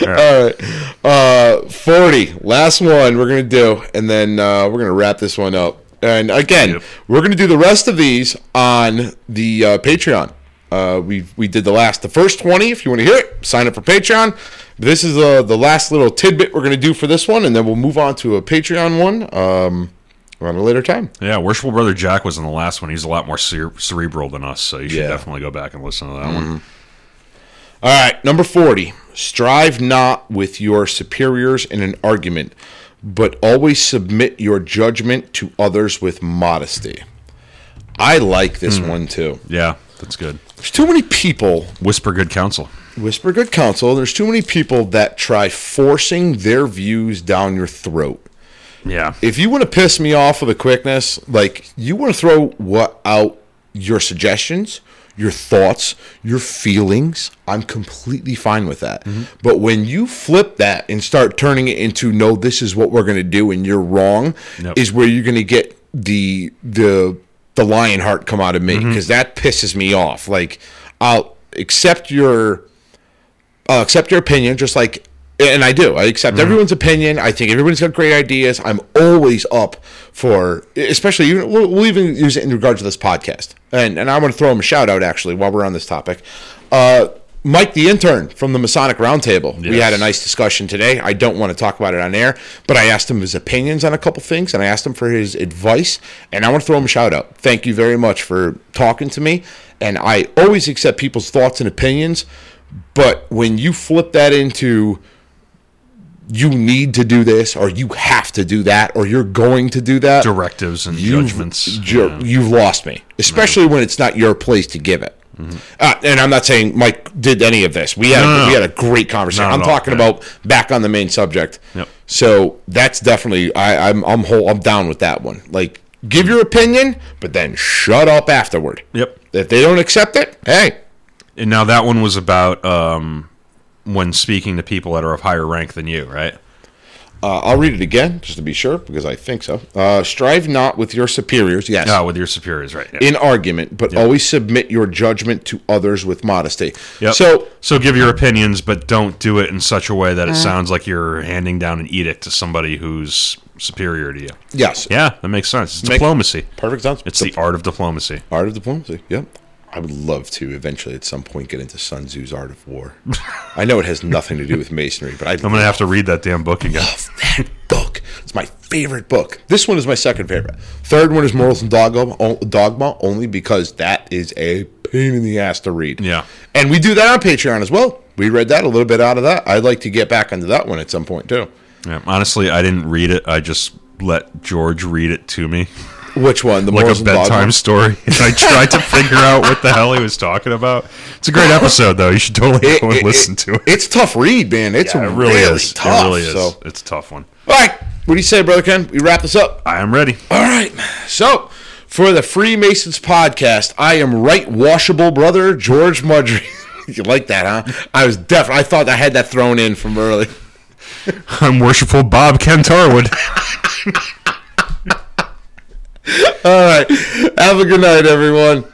All right. All right. Uh, forty. Last one we're going to do, and then uh, we're going to wrap this one up. And again, yep. we're going to do the rest of these on the uh, Patreon. Uh, we we did the last, the first twenty. If you want to hear it, sign up for Patreon. This is uh, the last little tidbit we're going to do for this one, and then we'll move on to a Patreon one um, around a later time. Yeah, Worshipful Brother Jack was in the last one. He's a lot more cere- cerebral than us, so you should yeah. definitely go back and listen to that mm-hmm. one. All right, number forty. Strive not with your superiors in an argument, but always submit your judgment to others with modesty. I like this mm. one, too. Yeah, that's good. There's too many people. Whisper good counsel. Whisper good counsel. There's too many people that try forcing their views down your throat. Yeah. If you want to piss me off with a quickness, like, you want to throw what out your suggestions, your thoughts, your feelings, I'm completely fine with that. Mm-hmm. But when you flip that and start turning it into, no, this is what we're going to do and you're wrong, nope. is where you're going to get the the the lion heart come out of me, because mm-hmm. that pisses me off. Like, I'll accept your I'll accept your opinion, just like, and I do. I accept mm-hmm. everyone's opinion. I think everybody's got great ideas. I'm always up for, especially, even we'll, we'll even use it in regard to this podcast. And and I want to throw him a shout out, actually, while we're on this topic. Uh, Mike, the intern from the Masonic Roundtable. Yes. We had a nice discussion today. I don't want to talk about it on air, but I asked him his opinions on a couple things, and I asked him for his advice, and I want to throw him a shout out. Thank you very much for talking to me. And I always accept people's thoughts and opinions, but when you flip that into, you need to do this, or you have to do that, or you're going to do that, directives and you've, judgments. Ju- yeah. You've lost me, especially no. when it's not your place to give it. Mm-hmm. Uh, and I'm not saying Mike did any of this. We had no, no, we had a great conversation. I'm talking all, about back on the main subject. Yep. So that's definitely I, I'm I'm whole, I'm down with that one. Like, give your opinion, but then shut up afterward. Yep. If they don't accept it, hey. And now that one was about. Um, when speaking to people that are of higher rank than you, right? Uh, I'll read it again, just to be sure, because I think so. Uh, strive not with your superiors, yes. No, with your superiors, right. Yeah. In argument, but yep. always submit your judgment to others with modesty. Yep. So so give your opinions, but don't do it in such a way that it uh, sounds like you're handing down an edict to somebody who's superior to you. Yes. Yeah, that makes sense. It's Make, diplomacy. Perfect sense. It's Dip- the art of diplomacy. Art of diplomacy, yep. I would love to eventually at some point get into Sun Tzu's Art of War. I know it has nothing to do with masonry, but I I'm going to have to read that damn book again. I love that book. It's my favorite book. This one is my second favorite. Third one is Morals and Dogma, only because that is a pain in the ass to read. Yeah. And we do that on Patreon as well. We read that a little bit out of that. I'd like to get back into that one at some point, too. Yeah, honestly, I didn't read it. I just let George read it to me. Which one? The like Morals a bedtime story. And I tried to figure out what the hell he was talking about. It's a great episode, though. You should totally it, go and it, listen it, to it. It's a tough read, man. It's yeah, it really, really is. Tough. It really is. So. It's a tough one. All right. What do you say, Brother Ken? We wrap this up. I am ready. All right. So, for the Freemasons podcast, I am right washable brother George Mudry. You like that, huh? I was definitely. I thought I had that thrown in from early. I'm worshipful Bob Ken Tarwood. All right. Have a good night, everyone.